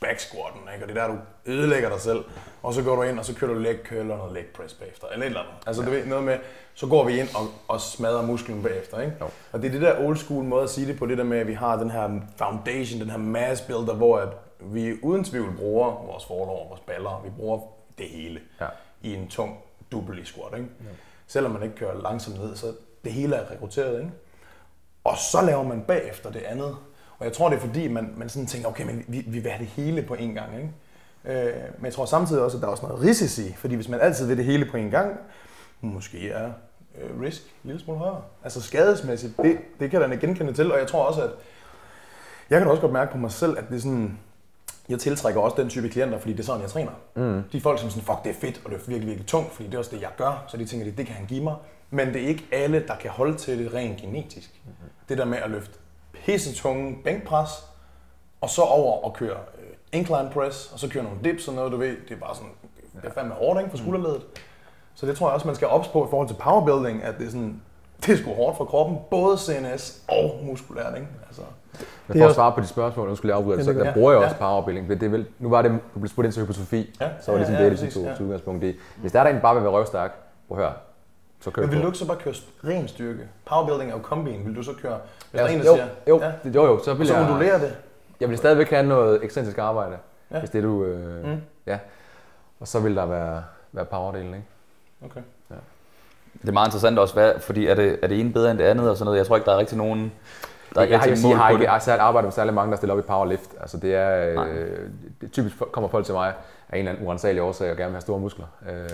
back squatten, ikke? Og det er der, du ødelægger dig selv, og så går du ind, og så kører du leg curl og noget leg press bagefter, eller et eller andet. Altså, ja. Du ved, noget med, så går vi ind og, og smadrer musklen bagefter, ikke? Jo. Og det er det der old school måde at sige det på, det der med, at vi har den her foundation, den her mass builder, hvor at vi uden tvivl bruger vores forlår, vores baller, vi bruger det hele ja. I en tung dubbel squat, ikke? Ja. Selvom man ikke kører langsomt ned, så det hele er rekrutteret, ikke? Og så laver man bagefter det andet. Og jeg tror, det er fordi, man, man sådan tænker, okay, men vi, vi vil have det hele på en gang, ikke? Øh, men jeg tror samtidig også, at der er også noget risici, fordi hvis man altid vil det hele på en gang, måske er øh, risk en lille smule højere. Altså skadesmæssigt, det, det kan jeg genkende til, og jeg tror også, at jeg kan også godt mærke på mig selv, at det er sådan, jeg tiltrækker også den type klienter, fordi det er sådan, jeg træner. Mm. De folk som sådan, fuck, det er fedt, og det er virkelig, virkelig tungt, fordi det er også det, jeg gør, så de tænker, det, det kan han give mig. Men det er ikke alle, der kan holde til det rent genetisk. Mm-hmm. Det der med at løfte pissetunge bænkpres, og så over og køre øh, incline press, og så køre nogle dips og noget, du ved, det er bare sådan, det er fandme hårdt, ikke, for skulderledet. Mm. Så det tror jeg også, man skal ops på i forhold til powerbuilding, at det er sådan, det er sgu hårdt for kroppen, både C N S og muskulært, ikke? Altså. Men for at svare på de spørgsmål, nu skulle jeg afbryde, så der bruger jeg også powerbuilding. Det vil, nu var det, du blev spurgt ind til hypotrofi, ja, så var det ja, sådan ja, det, det tog til udgangspunkt i. Hvis der er der en bare vil være røvstærk, prøv at høre. Men vil du ikke så bare køre ren styrke? Powerbuilding og kombin, vil du så køre? Hvis ja, der er en, der jo, siger, jo, ja. det, jo, jo, så vil så jeg... Så modulerer det? Jeg vil stadigvæk have noget ekstrinsisk arbejde, ja. Hvis det du... Øh, mm. Ja. Og så vil der være, være powerdelen, ikke? Okay. Ja. Det er meget interessant også, hvad, fordi er det, er det ene bedre end det andet og sådan noget? Jeg tror ikke, der er rigtig nogen... Der er jeg, har, jeg, jeg har ikke særligt arbejdet med særlig mange, der stiller op i powerlift. Altså det er... Øh, det, typisk kommer folk til mig af en eller anden uansagelig årsag og gerne vil have store muskler. Øh,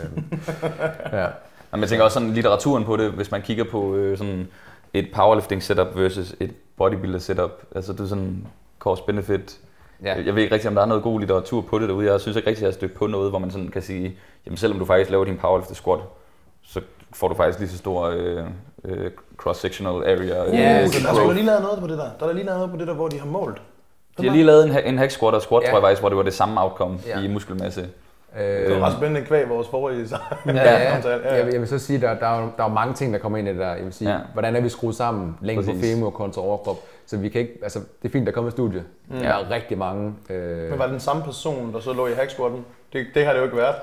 ja. Men jeg tænker også sådan litteraturen på det, hvis man kigger på øh, sådan et powerlifting setup versus et bodybuilder setup. Altså det er sådan cost benefit. Ja. Jeg ved ikke rigtig, om der er noget god litteratur på det derude. Jeg synes ikke rigtig, at jeg har stødt på noget, hvor man sådan kan sige, jamen selvom du faktisk laver din powerlifting squat, så får du faktisk lige så stor øh, øh, cross-sectional area. Ja, yeah, øh, der er lige lavet noget på det der. Der er lige lavet noget på det der, hvor de har målt. De har lige lavet en, en hack squat og squat, yeah. tror jeg faktisk, hvor det var det samme outcome yeah. i muskelmasse. Det er ret spændende kvæg vores forrige ja, ja. ja. Jeg, vil, jeg vil så sige, at der, der, er, der er mange ting, der kommer ind i det der. Jeg vil sige, ja. Hvordan er vi skruet sammen? Længden på femur kontra overkrop. Så vi kan ikke, altså, det er fint, der kommer i studiet. Mm. Der er rigtig mange. Øh... Men var det den samme person, der så lå i hacksquatten? Det, det har det jo ikke været.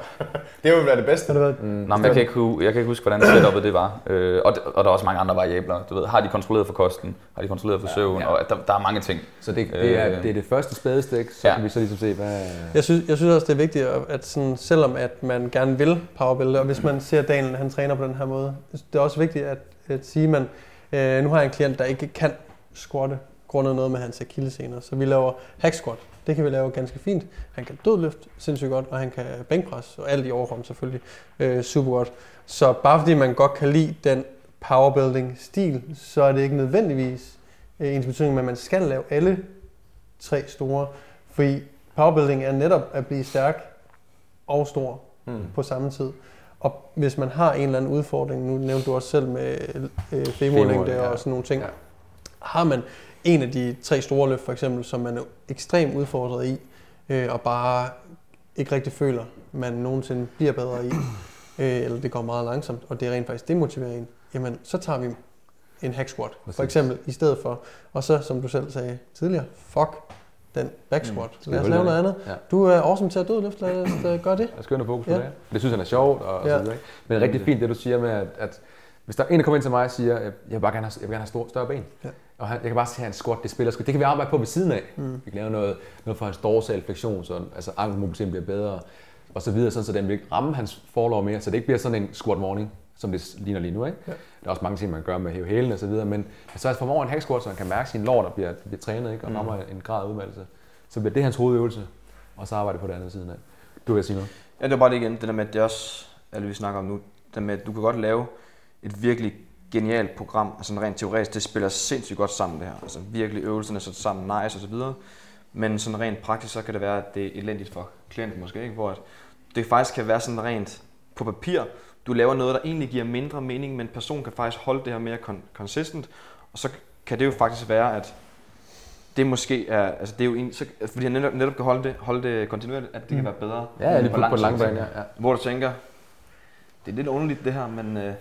Det har jo været det bedste. Det været. Mm. Nej, men jeg kan, ikke, jeg kan ikke huske, hvordan setupet det var. Øh, og, og der er også mange andre variabler. Du ved, har de kontrolleret for kosten? Har de kontrolleret for ja, søvn? Ja. Og der, der er mange ting. Så det, det, er, det er det første spædestik, så ja. Kan vi så ligesom se, hvad... Jeg synes, jeg synes også, det er vigtigt, at sådan, selvom at man gerne vil powerbuilde, og hvis man ser Daniel, han træner på den her måde, det er også vigtigt at, at sige, man øh, nu har jeg en klient, der ikke kan squatte grundet noget med hans akillessener, så vi laver hack squat. Det kan vi lave ganske fint. Han kan dødløft sindssygt godt, og han kan bænkpres, og alt i overrum selvfølgelig øh, super godt. Så bare fordi man godt kan lide den powerbuilding-stil, så er det ikke nødvendigvis øh, ens betydning, men man skal lave alle tre store, fordi powerbuilding er netop at blive stærk og stor mm. på samme tid. Og hvis man har en eller anden udfordring, nu nævnte du også selv med øh, femurlængde ja. Og sådan nogle ting, ja. Har man en af de tre store løft, for eksempel, som man er ekstremt udfordret i, øh, og bare ikke rigtig føler, man nogensinde bliver bedre i, øh, eller det går meget langsomt, og det er rent faktisk demotiverer en, jamen så tager vi en hack squat, for eksempel, i stedet for, og så, som du selv sagde tidligere, fuck den back squat. Mm, lad os lave noget andet. Ja. Du er awesome til at dødløfte, lad os gøre det. Jeg skal under fokus på ja. det. Det synes han er sjovt, og, og ja. sådan noget. Men rigtig fint det, du siger med, at, at hvis der er en, der kommer ind til mig og siger, jeg vil bare gerne have, jeg vil gerne have store, større ben, ja. og han, jeg kan bare sige, at han squat, det spiller sgu. Det kan vi arbejde på ved siden af. Mm. Vi kan lave noget, noget for hans dorsale flexion, så altså, ankelmuskeln bliver bedre, og så videre, sådan, så den vil ikke ramme hans forlov mere, så det ikke bliver sådan en squat morning, som det ligner lige nu, ikke? Ja. Der er også mange ting, man gør med at hæve hælen og så videre, men så altså formår en hack squat, så han kan mærke sin lår, der bliver, bliver trænet, ikke? Og mm. rammer en grad af udmeldelse. Så bliver det hans hovedøvelse, og så arbejder på det andet siden af. Du vil sige noget? Ja, det var bare det igen, det der med, at det også, eller vi snakker om nu, det med, at du kan godt lave et virkelig genialt program, altså rent teoretisk, det spiller sindssygt godt sammen det her, altså virkelig øvelserne så sammen, nice og så videre, men sådan rent praktisk, så kan det være, at det er elendigt for klienten måske, ikke? Hvor det faktisk kan være sådan rent på papir, du laver noget, der egentlig giver mindre mening, men personen kan faktisk holde det her mere consistent, og så kan det jo faktisk være, at det måske er, altså det er jo en, så, fordi han netop, netop kan holde det, holde det kontinuerligt, at det mm. kan være bedre. Ja, ja, lige på den lange bane, ja. Hvor du tænker, det er lidt underligt det her, men øh,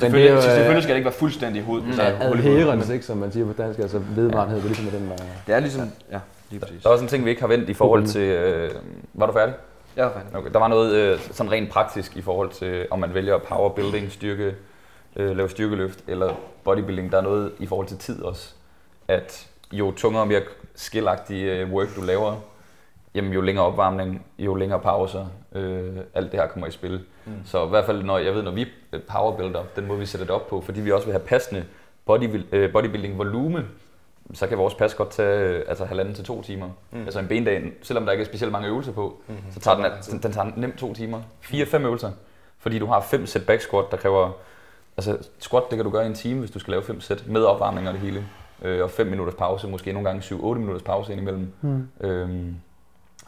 selvfølgelig, jo, selvfølgelig skal det ikke være fuldstændig i hovedet. Mm, adherens, ikke, som man siger på dansk, altså vedvarenhed, ja. det er ligesom den var. Det er ligesom, ja, lige præcis. Der er også en ting, vi ikke har vendt i forhold til, øh, var du færdig? Ja, okay. Der var noget øh, sådan rent praktisk i forhold til, om man vælger powerbuilding, styrke, øh, lave styrkeløft eller bodybuilding. Der er noget i forhold til tid også, at jo tungere og mere skillagtig øh, work du laver, jamen, jo længere opvarmning, jo længere pauser, øh, alt det her kommer i spil. Mm. Så i hvert fald, når jeg ved, når vi powerbuilder, den måde vi sætter det op på, fordi vi også vil have passende body, øh, bodybuilding volumen, så kan vores pas godt tage altså halvanden til to timer. Mm. Altså en bendag, selvom der ikke er specielt mange øvelser på, mm-hmm. så tager den, den, den tager nemt to timer. Fire, fem øvelser. Fordi du har fem sæt back squat, der kræver... Altså squat, det kan du gøre i en time, hvis du skal lave fem sæt med opvarmning og det hele. Øh, og fem minutters pause, måske nogle gange syv, otte minutters pause indimellem. Mm. Øhm,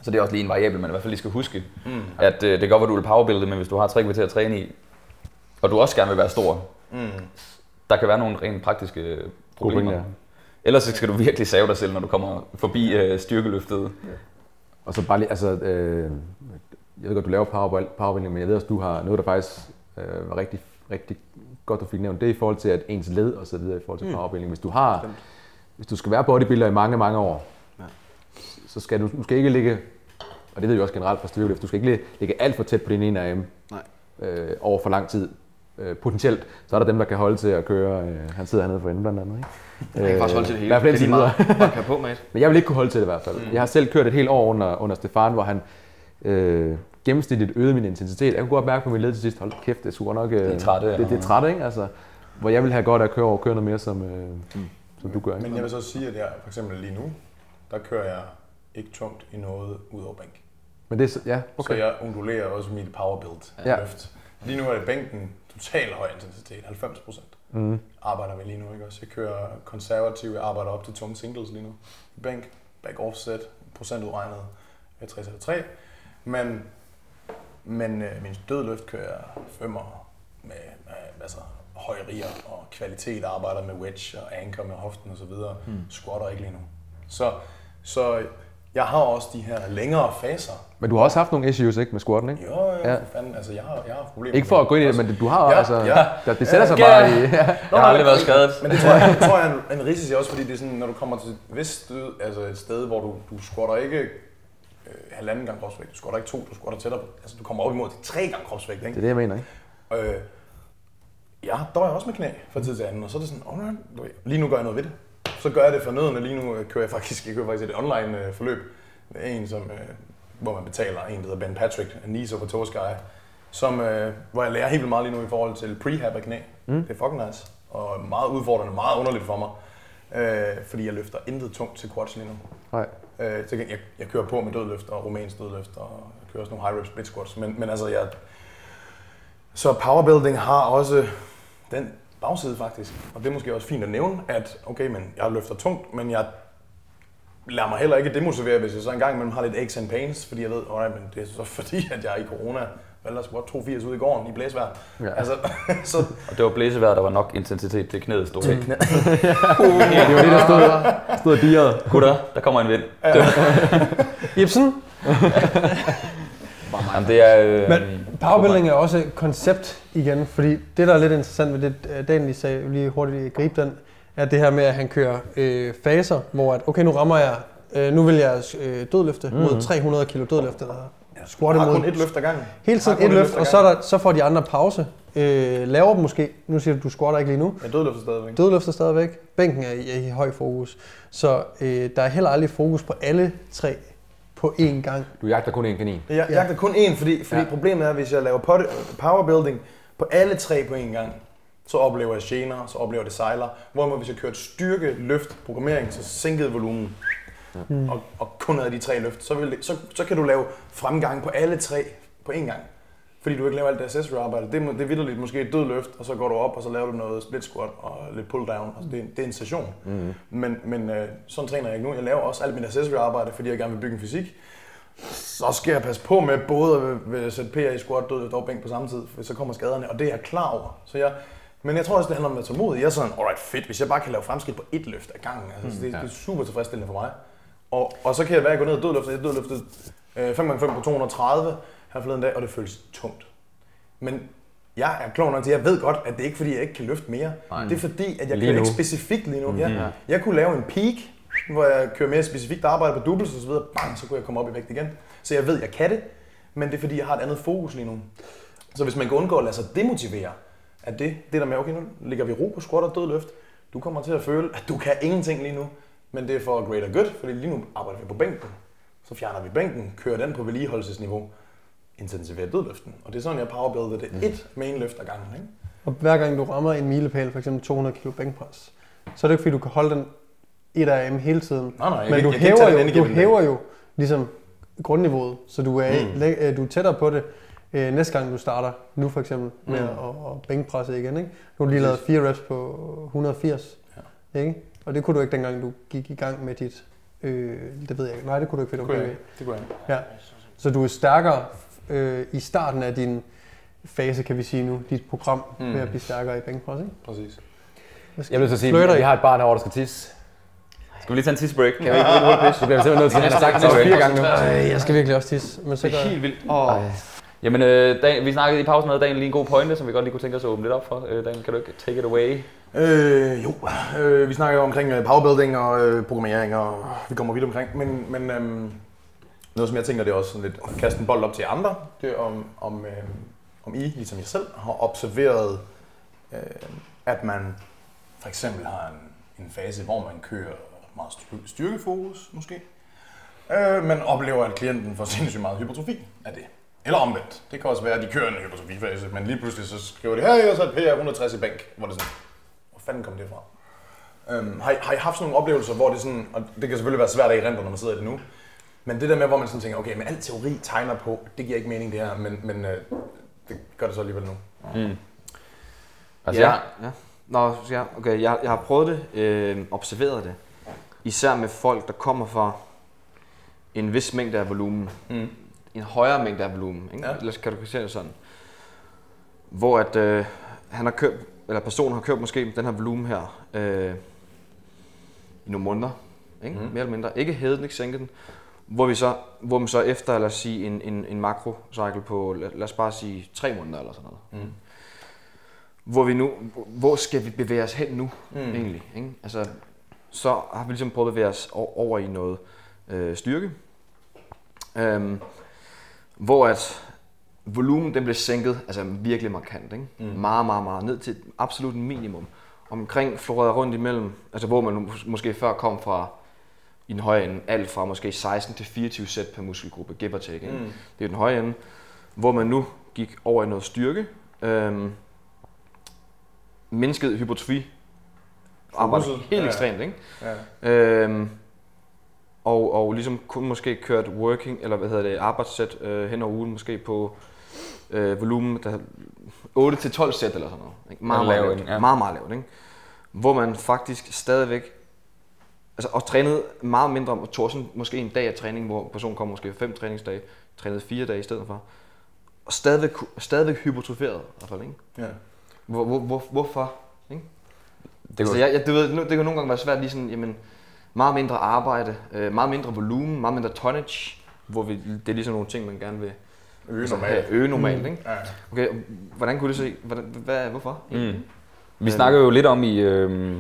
så det er også lige en variabel, man i hvert fald lige skal huske. Mm. At øh, det kan godt være, du vil powerbuilde, men hvis du har tre kvarter at træne i, og du også gerne vil være stor, mm. der kan være nogle rent praktiske problemer. Problem, ja. Ellers skal du virkelig save dig selv, når du kommer forbi øh, styrkeløftet. Ja. Og så bare lige, altså, øh, jeg ved godt, du laver powerbuilding, men jeg ved også, du har noget, der faktisk øh, var rigtig, rigtig godt, du fik nævnt. Det er i forhold til, at ens led og så videre i forhold til mm. powerbuilding. Hvis du har, Stemt. hvis du skal være bodybuilder i mange, mange år, ja. så skal du, du skal ikke ligge, og det ved jeg også generelt fra styrkeløft, du skal ikke ligge alt for tæt på din ene arm øh, over for lang tid. Potentielt, så er der dem, der kan holde til at køre, øh, han sidder hernede for enden blandt andet, ikke? Jeg kan øh, faktisk holde til det hele, det er lige meget, man kan på, mate. Men jeg vil ikke kunne holde til det i hvert fald. Mm. Jeg har selv kørt et helt år under, under Stefan, hvor han øh, gennemsnitligt øgede min intensitet. Jeg kunne godt mærke på min led til sidst, hold kæft, det er sgu nok... Øh, det er træt, ja. Det, det er træt, ikke? Altså, hvor jeg vil have godt at køre over, køre noget mere, som, øh, mm. som du gør, ikke? Men jeg vil så sige, at jeg for eksempel lige nu, der kører jeg ikke tungt i noget ud over bænk. Men det er, ja, okay. Så jeg undulerer også mit powerbuild ja. løft. Lige nu er det bænken total høj intensitet, halvfems procent mm. arbejder vi lige nu, ikke også? Jeg kører konservativ, jeg arbejder op til tunge singles lige nu. Bænk, back offset, procentudregnet, tre til tre. Men, men øh, min dødløft kører jeg femmer med, med altså, høj riger og kvalitet, arbejder med wedge og anker med hoften osv. Mm. Squatter ikke lige nu. Så, så jeg har også de her længere faser. Men du har også haft nogle issues, ikke, med squatten, ikke? Jo, jo, ja. fanden, altså jeg har, jeg har problemer. Ikke for at gå ind i det, men du har ja, altså, ja. Der, det sætter sig bare i... Ja. Jeg har aldrig været skadet. Men det tror jeg, tror jeg er en risici også, fordi det er sådan, når du kommer til et vist altså et sted, hvor du, du squatter ikke øh, halvanden gang kropsvægt, du squatter ikke to, du squatter tættere, altså du kommer op imod til tre gange kropsvægt, ikke? Det er det, jeg mener, ikke? Øh, ja, der var jeg også med knæ fra tid til anden, og så er det sådan, oh, nej, lige nu gør jeg noget ved det. Så gør jeg det fornødende, lige nu kører jeg faktisk, jeg kører faktisk et online øh, forløb med en, som, øh, hvor man betaler en, der hedder Ben Patrick, en niser på Toscaigh, som, øh, hvor jeg lærer helt vildt meget lige nu i forhold til prehab af knæ. Mm. Det er fucking nice, og meget udfordrende, meget underligt for mig, øh, fordi jeg løfter intet tungt til quads lige nu. Nej. Øh, så jeg, jeg kører på med dødløft og rumænsk dødløft, og jeg kører også nogle high rep split squats, men, men altså jeg... Så powerbuilding har også den... bagside faktisk, og det er måske også fint at nævne, at okay, men jeg løfter tungt, men jeg lader mig heller ikke demotivere, hvis jeg så engang imellem har lidt aches and pains, fordi jeg ved, åh nej, men det er så fordi, at jeg i corona valgte at squatte to firs ude i gården i blæsevejr. Ja. Altså, så... Og det var blæsevejr, der var nok intensitet til knæet stod. Til knæet. Det var det, der stod der. Stod og dirrede. Gutter, der kommer en vind. Ja. Ipsen? bare mig. Jamen, det er, øh, men powerbuilding er også et koncept igen, fordi det, der er lidt interessant ved det, Daniel sagde, lige hurtigt gribe den, er det her med, at han kører øh, faser, hvor at, okay, nu rammer jeg, øh, nu vil jeg øh, dødløfte mm-hmm. mod tre hundrede kilo dødløfte, eller squat imod. Har kun et løft ad gangen. Hele tiden et løft, og så, der, så får de andre pause. Øh, laver dem måske. Nu siger du, du squatter ikke lige nu. Ja, dødløfter stadigvæk. Dødløfter stadigvæk. Bænken er i, er i høj fokus. Så øh, der er heller aldrig fokus på alle tre på én gang. Du jagter kun én kanin. Jeg jagter kun én, fordi, fordi ja. Problemet er, hvis jeg laver powerbuilding på alle tre på én gang, så oplever jeg gener, så oplever det sejler. Hvorimod hvis jeg kører et styrke, løft, programmering, så sænkede volumen. Mm. Og, og kun af de tre løft, så, vil det, så, så kan du lave fremgang på alle tre på én gang. Fordi du ikke laver alt det accessory-arbejde. Det, det er vitterligt måske et død løft, og så går du op, og så laver du noget split squat og lidt pull-down. Altså, det, er, det er en session. Mm. Men, men øh, sådan træner jeg ikke nu. Jeg laver også alt mit accessory-arbejde, fordi jeg gerne vil bygge en fysik. Så skal jeg passe på med både at sætte P R i squat, død og bænk på samme tid, for så kommer skaderne, og det er jeg klar over. Så jeg, men jeg tror også, det handler om at være tålmodig. Jeg er sådan, alright, fedt, hvis jeg bare kan lave fremskridt på ét løft ad gangen. Altså, mm, det, ja. det er super tilfredsstillende for mig. Og, og så kan jeg være, at jeg går ned og dødløfter. Jeg dødløftede fem gange fem på to hundrede og tredive her forleden dag, og det føles tungt. Men jeg er klog nok til, jeg ved godt, at det ikke er, fordi jeg ikke kan løfte mere. Nej, det er fordi, at jeg kan ikke specifikt lige nu. Mm-hmm. Jeg, jeg kunne lave en peak, hvor jeg kører mere specifikt arbejde på doubles og så videre. Bang, så kunne jeg komme op i vægt igen. Så jeg ved, jeg kan det, men det er fordi, jeg har et andet fokus lige nu. Så hvis man kan undgå at lade sig demotivere af det, det der med, okay, nu ligger vi ro på squat og dødløft. Du kommer til at føle, at du kan ingenting lige nu. Men det er for greater good, fordi lige nu arbejder vi på bænken. Så fjerner vi bænken, kører den på vedligeholdelsesniveau, intensiverer dødløften. Og det er sådan, jeg powerbuilder det mm. ét main løft ad gangen. Ikke? Og hver gang du rammer en milepæl, f.eks. to hundrede kilo bænkpres, så er det ikke fordi, du kan holde den et A M hele tiden. Nej, nej, men du kan, hæver, jo, du hæver jo ligesom grundniveauet, så du er, mm. du er tættere på det næste gang, du starter nu for eksempel med mm. at, at bænkpresse igen. Ikke? Du har lige lavet fire reps på et hundrede og firs. Ja. Ikke? Og det kunne du ikke, dengang du gik i gang med dit... Øh, det ved jeg ikke. Nej, det kunne du ikke, fordi du kunne. Det kunne jeg ikke. Ja. Så du er stærkere øh, i starten af din fase, kan vi sige nu. Dit program med mm. at blive stærkere i bænkpres, ikke? Præcis. Jeg vil så sige, at jeg har et barn herovre, der skal tisse. Skal vi lige tage en tissebreak? Kan vi ikke bruge det pisse? Det bliver simpelthen nødt til. Han har sagt det fire gange nu. Ej, jeg skal virkelig også tisse. Men så det er helt vildt. Åh. Jamen, øh, Dan, vi snakkede i pausen med, at Daniel lige en god pointe, som vi godt lige kunne tænke os at åbne lidt op for. Øh, Daniel, kan du ikke take it away? Øh, jo, øh, vi snakker jo omkring powerbuilding og øh, programmering, og vi kommer vidt omkring, men, men øh, noget som jeg tænker, det er også sådan lidt at kaste en bold op til andre, det er om, om, øh, om I, ligesom jeg selv, har observeret, øh, at man for eksempel har en, en fase, hvor man kører meget styrkefokus måske, øh, men oplever, at klienten får sindssygt meget hypertrofi af det. Eller omvendt. Det kan også være, at de kører en hypertrofifase, men lige pludselig så skriver de, hey, og så er P R et hundrede og tres i bænk, hvor det sådan, hvor fanden kom det fra? Øhm, har, I, har I haft sådan nogle oplevelser, hvor det sådan, og det kan selvfølgelig være svært at erindre, når man sidder i det nu, men det der med, hvor man sådan tænker, okay, men al teori tegner på, det giver ikke mening det her, men, men øh, det gør det så alligevel nu. Mm. Altså, ja. Jeg, ja. Nå, ja, okay, jeg, jeg har prøvet det, øh, observeret det, især med folk, der kommer fra en vis mængde af volumen. Mm. En højere mængde af volumen, ikke? Ja. Ellers kan du kategorisere det sådan, hvor at øh, han har kørt, eller personen har kørt måske den her volumen her øh, i nogle måneder, ikke? Mm. Mere eller mindre, ikke hævet den, ikke sænket den, hvor vi så, hvor man så efter, lad os sige en en en makrocycle på, lad os bare sige tre måneder eller sådan noget, mm. hvor vi nu, hvor skal vi bevæge os hen nu mm. egentlig, ikke? Altså så har vi ligesom prøvet at bevæge os over i noget øh, styrke. Um, Hvor at volumen den blev sænket, altså virkelig markant, ikke? Mm. Meget, meget, meget, ned til et absolut minimum. Omkring floreret rundt imellem, altså hvor man måske før kom fra i den høje ende, alt fra måske seksten til fireogtyve sæt per muskelgruppe, give or take, mm. det er jo den høje ende, hvor man nu gik over i noget styrke, øhm, mindsket hypertrofi, arbejdet helt ja. ekstremt, ikke? Ja. Øhm, Og, og ligesom kun måske kørt working, eller hvad hedder det, arbejdssæt øh, hen over ugen, måske på øh, volumen, der otte til tolv sæt eller sådan noget. Ikke? Meget, meget lavt, ja. meget, meget lavt, ikke? Hvor man faktisk stadigvæk, altså og trænede meget mindre om torsen, måske en dag af træning, hvor personen kom måske fem træningsdage, trænede fire dage i stedet for, og stadigvæk, stadigvæk hypertroferet i hvert fald, ikke? Ja. Hvor, hvor, hvor, hvorfor, ikke? Det altså, jeg, jeg, du ved, det kan nogle gange være svært lige sådan, jamen, meget mindre arbejde, meget mindre volumen, meget mindre tonnage, hvor vi, det er ligesom nogle ting, man gerne vil øge normalt. Øge normalt, ikke? Okay, hvordan kunne du se? Hvordan, hvad, hvorfor? Mm. Vi snakker jo lidt om i, øh,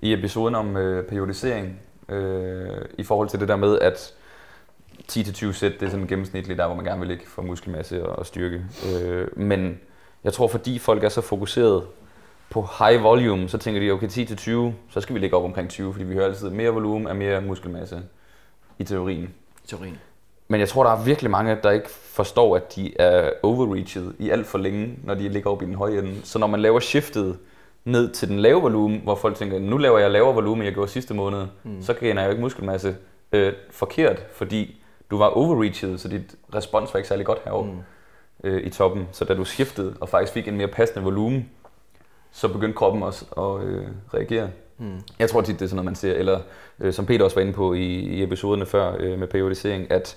i episoden om øh, periodisering, øh, i forhold til det der med, at ti til tyve sæt, det er sådan gennemsnitligt der, hvor man gerne vil ligge for muskelmasse og styrke. Øh, men jeg tror, fordi folk er så fokuseret på high volume, så tænker de, okay, ti til tyve, så skal vi ligge op omkring tyve, fordi vi hører altid, mere volumen er mere muskelmasse i teorien. teorien. Men jeg tror, der er virkelig mange, der ikke forstår, at de er overreached i alt for længe, når de ligger op i den høje ende. Så når man laver shiftet ned til den lave volumen, hvor folk tænker, nu laver jeg lavere volumen, jeg gjorde sidste måned, mm. så gainer jeg jo ikke muskelmasse øh, forkert, fordi du var overreached, så dit respons var ikke særlig godt herovre mm. øh, i toppen. Så da du skiftede og faktisk fik en mere passende volumen, så begyndte kroppen også at øh, reagere. Mm. Jeg tror tit, det er sådan noget, man ser, eller øh, som Peter også var inde på i, i episoderne før øh, med periodisering, at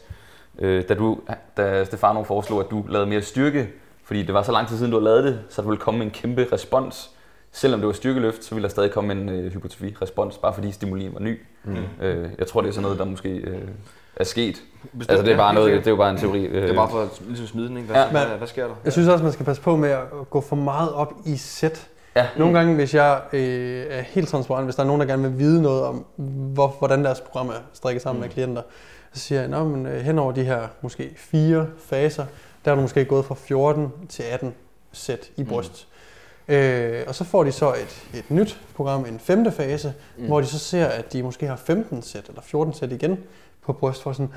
øh, da, du, da Stefano foreslog, at du lavede mere styrke, fordi det var så lang tid siden, du havde lavet det, så der ville komme en kæmpe respons. Selvom det var styrkeløft, så ville der stadig komme en øh, hypotrofi-respons, bare fordi stimulien var ny. Mm. Øh, jeg tror, det er sådan noget, der måske øh, er sket. Bestemt, altså, det er bare noget, det er jo bare en teori. Øh. Det er bare for at ligesom smide den, ikke? Hvad, ja. hvad, hvad sker der? Jeg synes også, man skal passe på med at gå for meget op i sæt. Ja. Nogle gange, hvis jeg øh, er helt transparent, hvis der er nogen, der gerne vil vide noget om, hvor, hvordan deres program er strikket sammen mm. med klienter, så siger jeg, men øh, hen over de her måske fire faser, der er du måske gået fra fjorten til atten sæt i bryst. Mm. Øh, og så får de så et, et nyt program, en femte fase, mm. hvor de så ser, at de måske har femten sæt eller fjorten sæt igen på bryst, for sådan,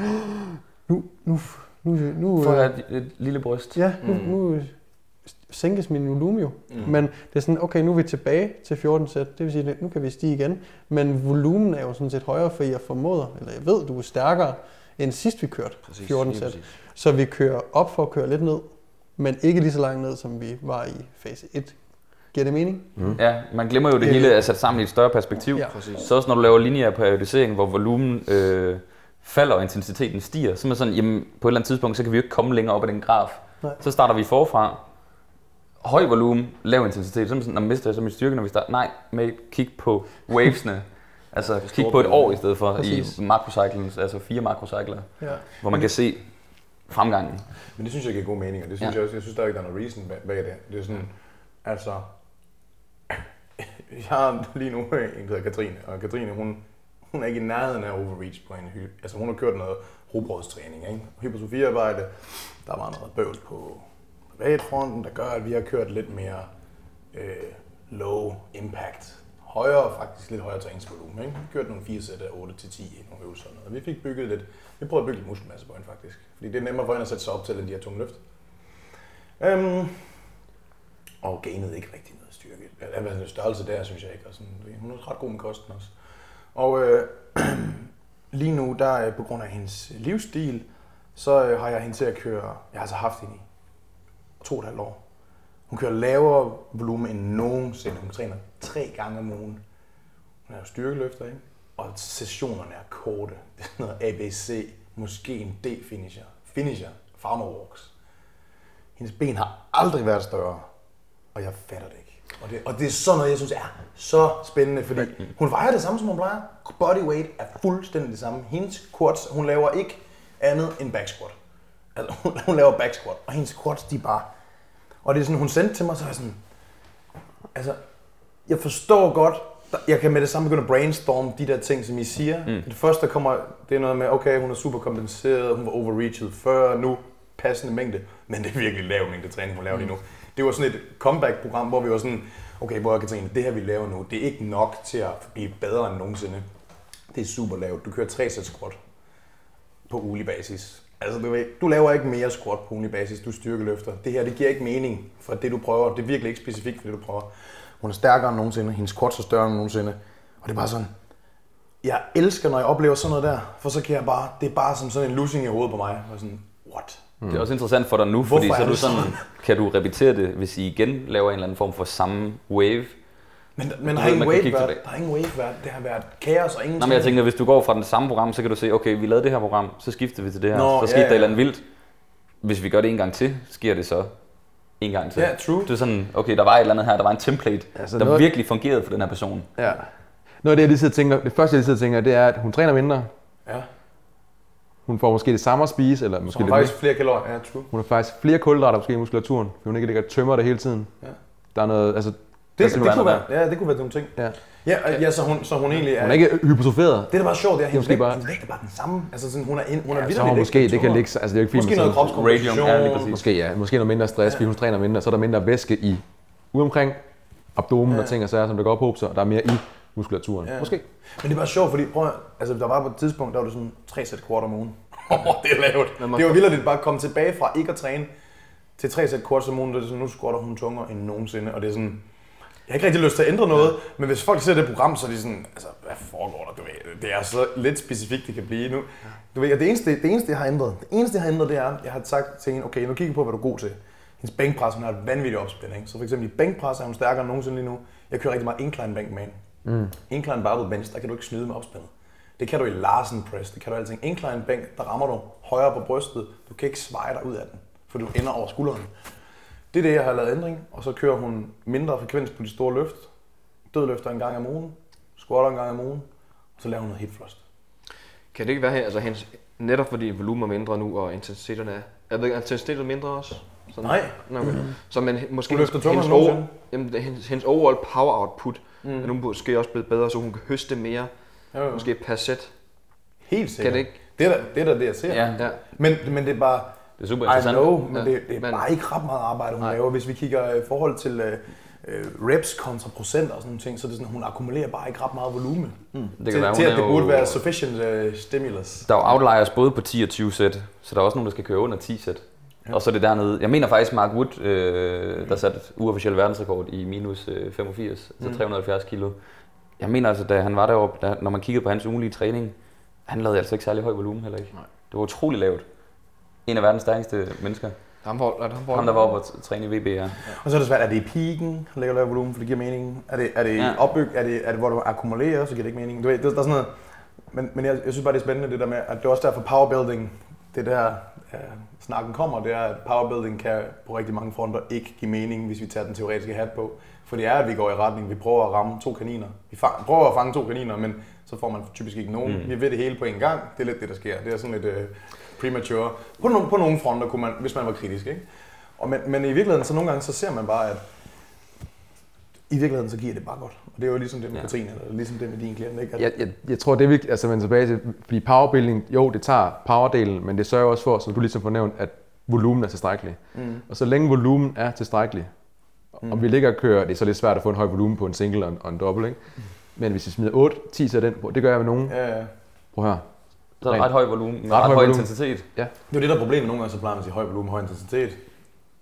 nu, nu, nu, nu... For et, et lille bryst. Ja, nu... Mm. nu sænkes min volumen jo, mm. men det er sådan, okay, nu er vi tilbage til fjorten sæt, det vil sige, nu kan vi stige igen, men volumen er jo sådan set højere, for jeg formoder, eller jeg ved, du er stærkere, end sidst vi kørte præcis, fjorten sæt. Så vi kører op for at køre lidt ned, men ikke lige så langt ned, som vi var i fase et. Giver det mening? Mm. Ja, man glemmer jo det hele at sætte sammen i et større perspektiv. Ja. Så også når du laver lineær periodisering, hvor volumen øh, falder og intensiteten stiger, så er man sådan, jamen på et eller andet tidspunkt, så kan vi jo ikke komme længere op ad den graf. Nej. Så starter vi forfra. Høj volumen, lav intensitet, så er sådan, når man mister jeg så min styrke, når vi starter. Nej, med kig på wavesne. Altså kig på et år i stedet for præcis. I makrocyclings, altså fire makrocykler, ja. Hvor man kan se fremgangen. Men det synes jeg giver god mening, og det synes ja. jeg også. Jeg synes der ikke, der er noget reason bag det. Det er sådan, mm. altså, jeg har lige nu en, der hedder Katrine, og Katrine, hun, hun er ikke i nærheden af overreach på en hyld. Altså hun har kørt noget robrødstræning, ikke? Hypertrofiarbejde, der var noget bøvl på privatfronten, der gør, at vi har kørt lidt mere øh, low impact. Højere, faktisk lidt højere træningsvolumen, ikke? Vi kørte nogle fire sæt af otte til ti i nogle øvelser og noget. Vi fik bygget lidt, vi prøvede at bygge lidt muskelmasse på hende faktisk. Fordi det er nemmere for hende at sætte sig op til, end de her tunge løft. Um, og gainede ikke rigtig noget styrke. Der var sådan en størrelse der, synes jeg ikke. Og sådan, hun er ret god med kosten også. Og øh, lige nu, der på grund af hendes livsstil, så øh, har jeg hende til at køre, jeg har så haft hende i to og et halvt år. Hun kører lavere volumen end nogensinde. Hun træner tre gange om ugen. Hun er jo styrkeløfter, ikke? Og sessionerne er korte. Det er noget A B C, måske en D-finisher. Finisher, farmer walks. Hendes ben har aldrig været større, og jeg fatter det ikke. Og det, og det er sådan noget, jeg synes er så spændende, fordi hun vejer det samme, som hun plejer. Bodyweight er fuldstændig det samme. Hendes quads, hun laver ikke andet end back squat. Altså, hun, hun laver back squat, og hendes squats, de bare... Og det er sådan, hun sendte til mig, så er jeg sådan... Altså, jeg forstår godt... Jeg kan med det samme begynde at brainstorme de der ting, som I siger. Mm. Det første, der kommer, det er noget med, okay, hun er super kompenseret, hun var overreached før, nu passende mængde. Men det er virkelig lav mængde træning, hun laver lige nu. Det var sådan et comeback-program, hvor vi var sådan... Okay, hvor Katrine, det her, vi laver nu, det er ikke nok til at blive bedre end nogensinde. Det er super lavt. Du kører tre sæt squat på ugelig basis. Altså, du, ved, du laver ikke mere squat på ugenlig basis, du styrkeløfter. Det her, det giver ikke mening for det, du prøver. Det er virkelig ikke specifikt for det, du prøver. Hun er stærkere end nogensinde, hendes squats er større end nogensinde. Og det er bare sådan, jeg elsker, når jeg oplever sådan noget der, for så kan jeg bare, det er bare som sådan en lussing i hovedet på mig. Og sådan, what? Mm. Det er også interessant for dig nu, hvorfor fordi så du sådan, kan du repetere det, hvis I igen laver en eller anden form for samme wave. Men, men der, er ingen wave været, der er ingen wave været, det har været kaos og ingenting. Nå, men jeg tænker, hvis du går fra den samme program, så kan du se, okay, vi lavede det her program, så skifter vi til det her, Nå, så skete ja, ja. der et eller andet vildt. Hvis vi gør det en gang til, sker det så en gang til. Ja, yeah, true. Det er sådan, okay, der var et eller andet her, der var en template, altså, der noget... virkelig fungerede for den her person. Ja. Noget af det, jeg lige sidder og tænker, det første, jeg lige sidder og tænker, det er, at hun træner mindre. Ja. Hun får måske det samme at spise, eller måske lidt faktisk mere. Flere kalorier, ja, true. Hun har faktisk flere kulhydrater måske i muskulaturen, for hun ikke ligger og tømmer det hele tiden. Ja. Der er noget, altså... Det, det, det kunne være, ja, det kunne være nogle ting. Ja, ja, ja, så hun, så hun egentlig er... Hun er ikke hypotroferet. Det er da bare sjovt, det er, hendes vægt bare... er bare den samme. Altså sådan, hun er, hun er ja, så hun måske, det kan ligge... Altså, det er ikke fint, måske noget kropskompression. Ja, måske, ja. Måske noget mindre stress, ja. Fordi hun træner mindre, så er der mindre væske i udeomkring abdomen, ja. Og ting og sager, som der går op på sig, og der er mere i muskulaturen. Ja. Måske. Men det er bare sjovt, fordi prøv at, altså, der var på et tidspunkt, der var det sådan tre sæt quad om ugen. Åh, det er lavt. Det var vildt, at det bare kom tilbage fra ikke at træne til tre sæt quad om ugen, det er sådan, nu squatter hun tungere end nogensinde, og det er sådan... Jeg har ikke rigtig lyst til at ændre noget, ja. Men hvis folk ser det program, så er de sådan, altså, hvad foregår der? Du ved, det er så lidt specifikt, det kan blive nu. Du ved, og det eneste, det eneste, jeg har ændret, det eneste, jeg har ændret, det er, jeg har sagt til hende, okay, nu kigger på, hvad du er god til. Hendes bænkpres, hun har et vanvittigt opspænding. Så for eksempel i bænkpres er hun stærkere end nogensinde lige nu. Jeg kører rigtig meget incline bænk med hende. Mm. Incline barbell bench, der kan du ikke snyde med opspændet. Det kan du i Larsen press, det kan du alting. Incline bænk, der rammer du højere på brystet. Du kan ikke sveje dig ud af den, for du ender over skulderen. Det er det, jeg har lavet ændring, og så kører hun mindre frekvens på de store løft. Dødløfter en gang om ugen, squatter en gang om ugen, og så laver hun noget hip thrust. Kan det ikke være her, altså hendes, netop fordi volumen er mindre nu, og intensiteterne er... Jeg ved ikke, er intensiteterne mindre også? Sådan, nej. Nej, okay. Mm-hmm. Så men måske hun løfter hendes, over, jamen, hendes, hendes overall power output mm. er nu måske også blevet bedre, så hun kan høste mere, ja, ja. Måske per set. Helt sikkert. Kan det ikke? Det er da det, er der, det jeg ser. Ja. Ja. Men, men det er bare... Det er super interessant. I know, men ja, det, det er men... bare ikke ret meget arbejde, hun nej. Laver. Hvis vi kigger i forhold til uh, reps kontra procent og sådan nogle ting, så er det sådan, hun akkumulerer bare ikke ret meget volumen. Mm. Det kan til, være, til at det burde jo... være sufficient uh, stimulus. Der er jo outliers både på ti og tyve sæt, så der er også nogen, der skal køre under ti sæt. Ja. Og så er det dernede. Jeg mener faktisk Mark Wood, øh, der satte uofficiel verdensrekord i minus øh, femogfirs, altså mm. tre hundrede og halvfjerds kilo. Jeg mener altså, da han var deroppe, da, når man kiggede på hans ugenlige træning, han lavede altså ikke særlig høj volumen heller ikke. Nej. Det var utrolig lavt. En af verdens stærkeste mennesker. Ham, hvor, er det, hvor, ham der var oppe og træne i V B R. Ja. Og så er det svært, er det i peaken, lægger du volumen, for det giver mening? Er det, er det ja. Opbyg, er det, er det hvor du akkumulerer, så giver det ikke mening? Du ved, det, der er sådan noget, men, men jeg, jeg synes bare, det er spændende det der med, at det er også derfor powerbuilding, det der øh, snakken kommer, det er, at powerbuilding kan på rigtig mange fronter ikke give mening, hvis vi tager den teoretiske hat på. For det er, at vi går i retning, vi prøver at ramme to kaniner. Vi fang, prøver at fange to kaniner, men så får man typisk ikke nogen. Mm. Vi ved det hele på en gang, det er lidt det, der sker. Det er sådan lidt... Øh, premature. På nogle, på nogle fronter kunne man, hvis man var kritisk, ikke? Og men, men i virkeligheden, så nogle gange, så ser man bare, at i virkeligheden, så giver det bare godt. Og det er jo ligesom det med ja. Katrine, eller ligesom det med din klient, ikke? Jeg, jeg, jeg tror, det er vigtigt, altså man tilbage til, fordi powerbuilding, jo, det tager powerdelen, men det sørger også for, som du ligesom får nævnt, at volumen er tilstrækkelig. Mm. Og så længe volumen er tilstrækkelig, mm. og vi ligger og kører, det er så lidt svært at få en høj volumen på en single og en, og en dobbelt, ikke? Mm. Men hvis vi smider otte ti sæt den på, det gør jeg med nogen. Ja, ja. Prøv her. Så er der ret høj volumen, ret, ret høj, høj intensitet. Ja. Det er det, der er problemet. Nogle gange så plejer man at sige høj volumen, høj intensitet.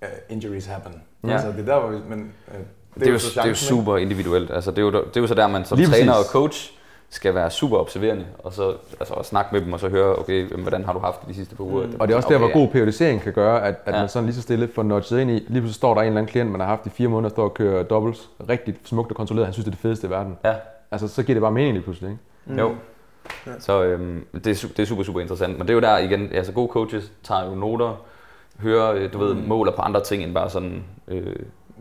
Uh, injuries happen. Ja. Altså, det er der, hvor vi, men, uh, det, det, er jo, det er jo super individuelt. Altså, det, er jo, det er jo så der, man som lige træner præcis. Og coach skal være super observerende. Og så altså, og snakke med dem og så høre, okay, hvordan har du haft det de sidste par uger? Mm. Og det er også der, okay, hvor god periodisering kan gøre, at, at ja. Man sådan lige så stille får nudget ind i. Lige pludselig står der en eller anden klient, man har haft i fire måneder, står og kører doubles. Rigtig smukt og kontrolleret. Han synes, det er det fedeste i verden. Ja. Altså, så giver det bare mening lige pludselig, ikke? Mm. Jo. Ja. Så øhm, det, er, det er super, super interessant, men det er jo der igen, altså gode coaches tager jo noter, hører, du ved, måler på andre ting end bare sådan øh,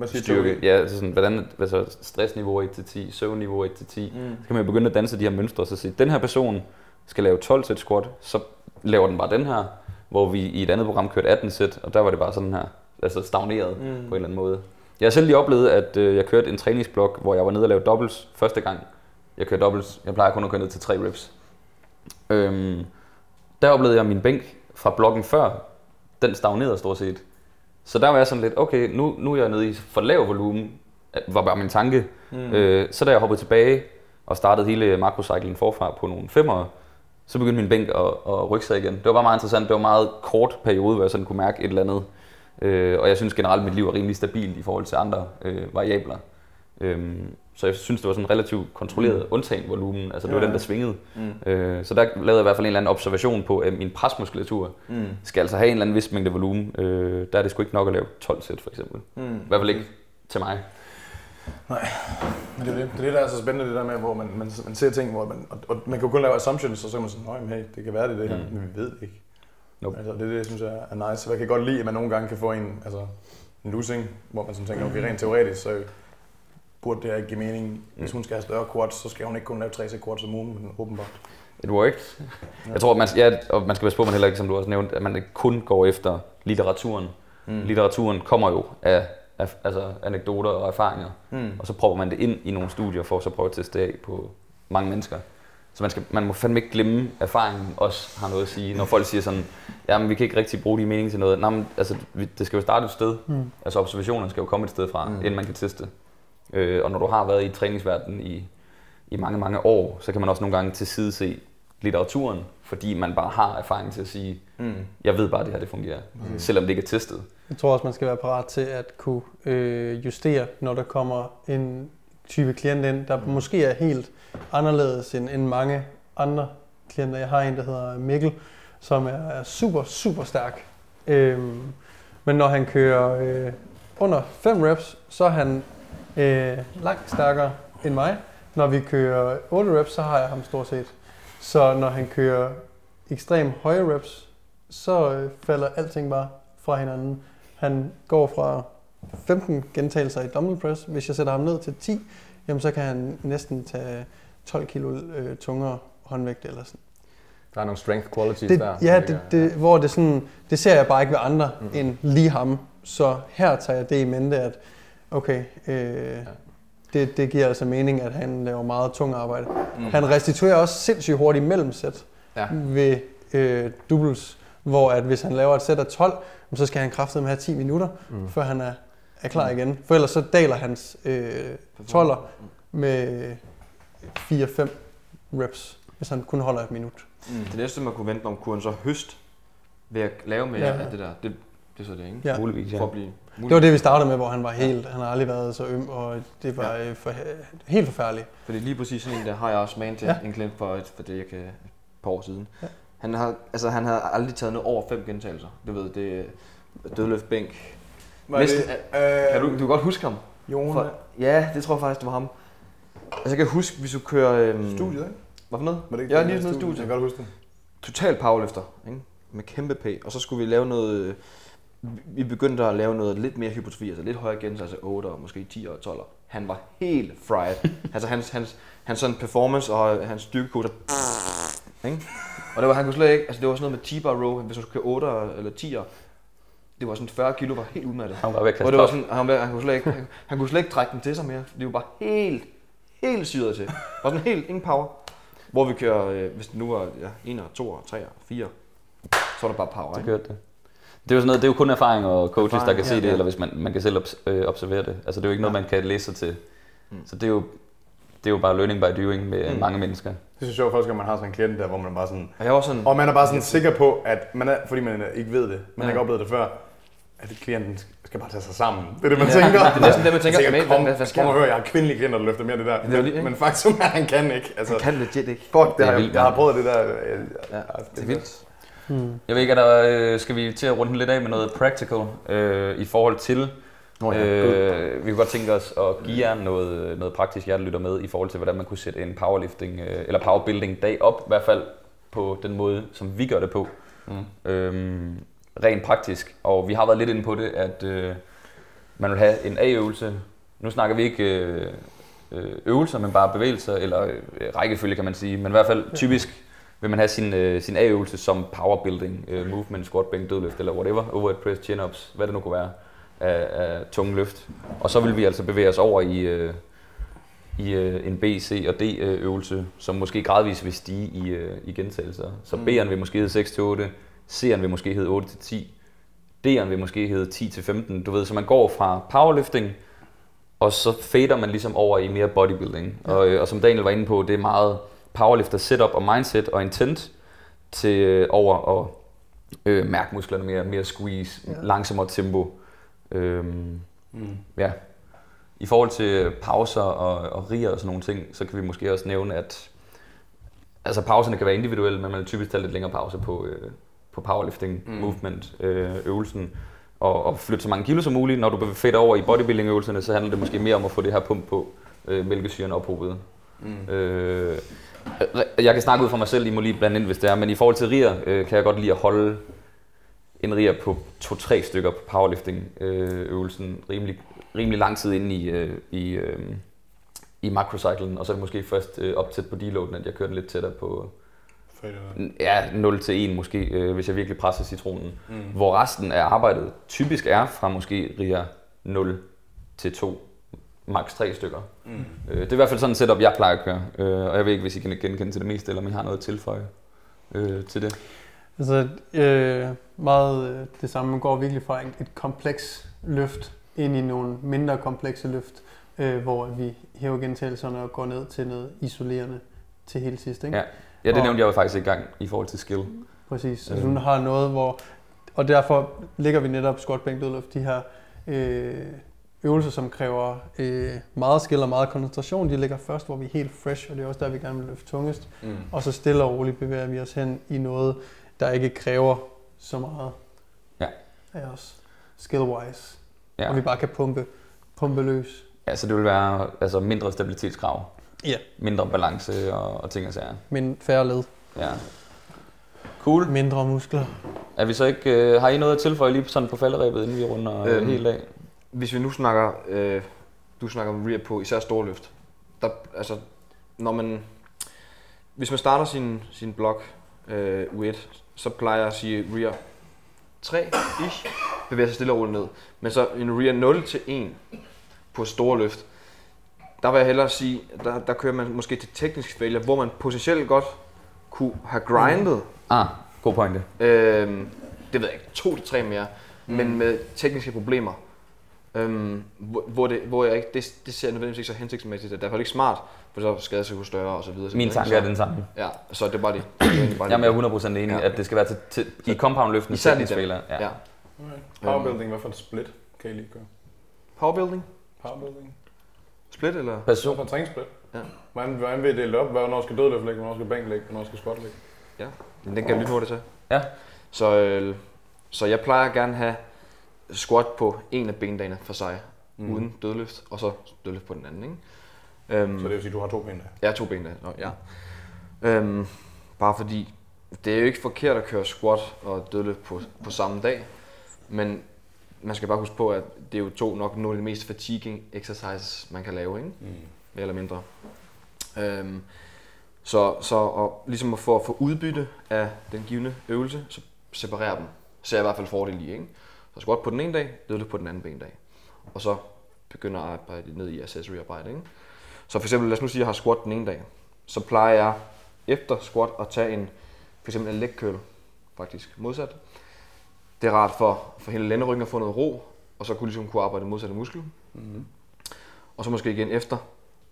styrke, ja, altså sådan, hvordan, altså stressniveau et til ti, søvnniveau et til ti, mm. så kan man jo begynde at danse de her mønstre, og så sige, den her person skal lave tolv sæt squat, så laver den bare den her, hvor vi i et andet program kørte atten sæt, og der var det bare sådan her, altså stagneret mm. på en eller anden måde. Jeg har selv lige oplevet, at øh, jeg kørte en træningsblok, hvor jeg var nede og lavede doubles første gang. Jeg kører dobbelt. Jeg plejer kun at køre ned til tre reps. Øhm, der oplevede jeg min bænk fra blokken før. Den stagnerede stort set. Så der var jeg sådan lidt, okay, nu, nu er jeg nede i for lav volumen, var bare min tanke. Mm. Øh, så da jeg hoppede tilbage og startede hele makrocyclen forfra på nogle femmere, så begyndte min bænk at, at rykke sig igen. Det var bare meget interessant. Det var en meget kort periode, hvor jeg sådan kunne mærke et eller andet. Øh, og jeg synes generelt, at mit liv er rimelig stabilt i forhold til andre øh, variabler. Øhm, Så jeg synes, det var sådan en relativt kontrolleret mm. undtagen volumen, altså det ja. Var den, der svingede. Mm. Øh, så der lavede jeg i hvert fald en eller anden observation på, at min presmuskulatur mm. skal altså have en eller anden vis mængde volumen. Øh, der er det sgu ikke nok at lave tolv sæt for eksempel. Mm. I hvert fald ikke mm. til mig. Nej, men det er det. Det er det, der er så spændende, det der med, hvor man, man, man ser ting, hvor man, og, og man kan jo kun lave assumptions, og så kan man sige, nej, hey, det kan være det, det her, mm. men vi ved ikke. Nope. Altså, det er det, jeg synes er nice. Jeg kan godt lide, at man nogle gange kan få en, altså, en losing, hvor man sådan tænker, okay, rent teoretisk, så burde det ikke give mening. Hvis hun skal have større quads, så skal hun ikke kun lave tre sæt quads om ugen, men åbenbart. It worked. Ja. Jeg tror, man, ja, og man skal passe på, man heller ikke, som du også nævnte, at man ikke kun går efter litteraturen. Mm. Litteraturen kommer jo af, af altså anekdoter og erfaringer, mm. og så prøver man det ind i nogle studier for at så prøve at teste af på mange mennesker. Så man, skal, man må fandme ikke glemme, at erfaringen også har noget at sige. Når folk siger sådan, jamen vi kan ikke rigtig bruge de mening til noget. Nej, men altså, det skal jo starte et sted. Mm. Altså observationerne skal jo komme et sted fra, mm. inden man kan teste. Øh, og når du har været i træningsverdenen i, i mange, mange år, så kan man også nogle gange tilsidese litteraturen, fordi man bare har erfaring til at sige, mm. jeg ved bare, at det her det fungerer, mm. selvom det ikke er testet. Jeg tror også, man skal være parat til at kunne øh, justere, når der kommer en type klient ind, der mm. måske er helt anderledes end, end mange andre klienter. Jeg har en, der hedder Mikkel, som er, er super, super stærk. Øhm, men når han kører øh, under fem reps, så er han øh, langt stærkere end mig. Når vi kører otte reps, så har jeg ham stort set. Så når han kører ekstremt høje reps, så øh, falder alting bare fra hinanden. Han går fra femten gentagelser i dumbbell press. Hvis jeg sætter ham ned til ti, jamen så kan han næsten tage tolv kilo øh, tungere håndvægt eller sådan. Der er nogle strength qualities det, der. Ja, det, det, hvor det sådan, det ser jeg bare ikke ved andre mm. end lige ham. Så her tager jeg det i mente, at okay, øh, ja. det, det giver altså mening, at han laver meget tungt arbejde. Mm. Han restituerer også sindssygt hurtigt mellem sæt ja. ved øh, doubles, hvor at hvis han laver et sæt af tolv, så skal han kraftedeme have ti minutter, mm. før han er er klar igen. For ellers så daler hans øh, tolver med fire fem reps, hvis han kun holder et minut. Mm. Det næste, man kunne vente om, kunne han så høst ved at lave med ja. at det der. Det, det er så det, ikke? Ja. Muligvis, ja. For at blive, muligvis. Det var det, vi startede med, hvor han var helt, han har aldrig været så øm, og det var ja. for, helt forfærdeligt. Fordi lige præcis sådan en, der har jeg også man til ja. en klient for, for det, jeg kan et par år siden. Ja. Han har, altså han havde aldrig taget noget over fem gentagelser. Du ved, det dødløft, bænk. Næsten, det, øh, kan du, du kan godt huske ham? Jon? Ja, det tror jeg faktisk, det var ham. Altså jeg kan huske, hvis du kører... Øhm, studiet, ikke? Hvad for noget? Var det ikke ja, lige sådan noget studie. Jeg kan godt huske det. Total powerlifter, ikke? Med kæmpe P. Og så skulle vi lave noget... Vi begyndte at lave noget lidt mere hypertrofi, altså lidt højere gentagelser, altså otte og måske ti og tolv. Han var helt fried. Altså hans, hans, hans sådan performance og hans styrkekoder, ikke? Og det var, han kunne slet ikke, altså det var sådan noget med T-bar row, hvis man skulle køre otter eller tier, det var sådan fyrre kilo, var helt udmattet. Han var væk, og det var sådan, han, han, kunne slet ikke, han, han kunne slet ikke trække den til sig mere, det var bare helt, helt syret til. Det var sådan helt, ingen power. Hvor vi kører, øh, hvis det nu var ja, en, to, tre, fire, så var der bare power, ikke? Det kørte det. Det er jo sådan noget, det er jo kun erfaring og coaches, erfaring, der kan ja, se det, ja. eller hvis man, man kan selv obs- øh, observere det. Altså det er jo ikke noget, ja. man kan læse sig til. Mm. Så det er jo... Det er jo bare learning by doing med mm. mange mennesker. Det synes jeg jo faktisk, at man har sådan en klient der, hvor man bare sådan... Og, sådan, og man er bare sådan sikker på, at man er, fordi man ikke ved det, man ja. har ikke oplevet det før, at klienten skal bare tage sig sammen. Det er det, man ja, tænker. Det er næsten det, man tænker. Jeg tænker, kom, hvad sker der? Kom og hør, jeg har kvindelige klienter, der løfter mere det der. Det lige, men faktisk er, han kan ikke. Altså, han kan legit ikke. Fuck, det har jeg, jeg har prøvet det der. Jeg, jeg, ja, det er vildt. Hmm. Jeg ved ikke, der skal vi til at runde lidt af med noget practical øh, i forhold til... Oh, ja. øh, vi kunne godt tænke os at give jer noget, noget praktisk, jer der lytter med, i forhold til hvordan man kunne sætte en powerlifting eller powerbuilding dag op, i hvert fald på den måde, som vi gør det på, mm. øhm, rent praktisk. Og vi har været lidt inde på det, at øh, man vil have en A-øvelse. Nu snakker vi ikke øh, øvelser, men bare bevægelser, eller øh, rækkefølge kan man sige, men i hvert fald typisk vil man have sin, øh, sin A-øvelse som powerbuilding, øh, movement, squat, bænk, dødløft eller whatever, overhead press, chin-ups, hvad det nu kunne være. Af, af tunge løft. Og så vil vi altså bevæge os over i, øh, i øh, en B, C og D øvelse, som måske gradvist vil stige i, øh, i gentagelser. Så mm. B'eren vil måske hedde seks til otte, C'eren vil måske hedde otte til ti, D'eren vil måske hedde ti til femten. Du ved, så man går fra powerlifting, og så fader man ligesom over i mere bodybuilding. Ja. Og, og som Daniel var inde på, det er meget powerlifter setup og mindset og intent til øh, over at øh, mærke musklerne mere, mere squeeze, ja. langsommere tempo. Øhm, mm. ja. I forhold til pauser og, og rier og sådan nogle ting, så kan vi måske også nævne, at altså pauserne kan være individuelle, men man vil typisk tage lidt længere pause på, øh, på powerlifting, mm. movement, øh, øvelsen, og, og flytte så mange kilo som muligt. Når du fedt over i bodybuilding øvelserne, så handler det måske mere om at få det her pump på, øh, mælkesyren ophobet. Mm. Øh, jeg kan snakke ud for mig selv, I må lige blande ind, hvis det er, men i forhold til rier, øh, kan jeg godt lide at holde en rier på to-tre stykker på powerlifting-øvelsen rimelig, rimelig lang tid inde i, øh, i, øh, i macrocyclen, og så er det måske først øh, op tæt på deloaden, at jeg kører den lidt tættere på, Ja, nul til en måske, øh, hvis jeg virkelig presser citronen. Mm. Hvor resten af arbejdet typisk er fra måske riger nul til to, maks tre stykker. Mm. Øh, det er i hvert fald sådan et setup, jeg plejer at køre. Øh, og jeg ved ikke, hvis I kan genkende til det meste, eller om I har noget at tilføje øh, til det. Altså øh, meget det samme. Man går virkelig fra et kompleks løft ind i nogle mindre komplekse løft, øh, hvor vi hæver gentagelserne og går ned til noget isolerende til hele sidst, ikke? Ja. Ja, det nævnte jeg jo faktisk i gang i forhold til skill. Præcis. Altså hun har noget, hvor... Og derfor ligger vi netop squat, bænk, dødløft, de her øh, øvelser, som kræver øh, meget skill og meget koncentration. De ligger først, hvor vi er helt fresh, og det er også der, vi gerne vil løfte tungest. Mm. Og så stille og roligt bevæger vi os hen i noget, der ikke kræver så meget ja. af os. Skill-wise. Ja. Og vi bare kan pumpe, pumpe løs. Ja, så det vil være altså, mindre stabilitetskrav. Ja. Mindre balance og, og ting og sager. Men færre led. Ja. Cool. Mindre muskler. Er vi så ikke, øh, har I noget at tilføje lige sådan på falderebet, inden vi runder øhm, en hel dag? Hvis vi nu snakker, øh, du snakker om rear på især store løft. Der, altså, når man, hvis man starter sin, sin blok øh, uge et, så plejer jeg at sige rear tre-ish, bevæger sig stille og roligt ned. Men så en rear nul til en på store løft. Der vil jeg hellere sige, der, der kører man måske til teknisk failure, hvor man potentielt godt kunne have grindet. Mm. Ah, god pointe. Øhm, det ved jeg ikke, to til tre mere, mm. men med tekniske problemer, øhm, hvor, hvor, det, hvor jeg ikke, det, det ser nødvendigvis ikke så hensigtsmæssigt, og derfor er det ikke smart, for så skades sig større og så videre. Min tanke er den samme. Ja, så det er bare det. det, bare det. Jeg er hundrede procent enig, ja. at det skal være til, til i compound-løften i teknisk failure. Ja. Ja. Okay. Powerbuilding, hvad for et split kan I lige gøre? Powerbuilding? Powerbuilding. Split eller? Person. Hvorfor træningssplit? Ja. Hvordan, hvordan vil I dele det op? Hvornår skal dødløft ligge? Hvornår skal bænk ligge? Hvornår skal squat ligge? Ja, den kan jeg lytte hurtigt til. Ja. Så, øh, så jeg plejer gerne at have squat på en af benedagene for sig, mm. uden dødløft, og så dødløft på den anden, ikke? Øhm, så det vil sige, at du har to benedage? Ja, to benedage. Nå, ja. Øhm, bare fordi, det er jo ikke forkert at køre squat og dødløft på, på samme dag, men man skal bare huske på, at det er jo to nok nogle af de mest fatiguing exercises, man kan lave, ikke? Mm. Mere eller mindre. Øhm, så så og ligesom at få, få udbytte af den givne øvelse, så separerer dem. Så er jeg i hvert fald fordel i, ikke? Så squat på den ene dag, dødløft på den anden benedag. Og så begynder at arbejde ned i accessory-arbejde, ikke? Så for eksempel, lad os nu sige, at jeg har squat den ene dag. Så plejer jeg efter squat at tage en, for eksempel en leg curl, faktisk modsat. Det er rart for, for hele lænderyggen at få noget ro, og så kunne ligesom kunne arbejde modsatte muskler. Mm-hmm. Og så måske igen efter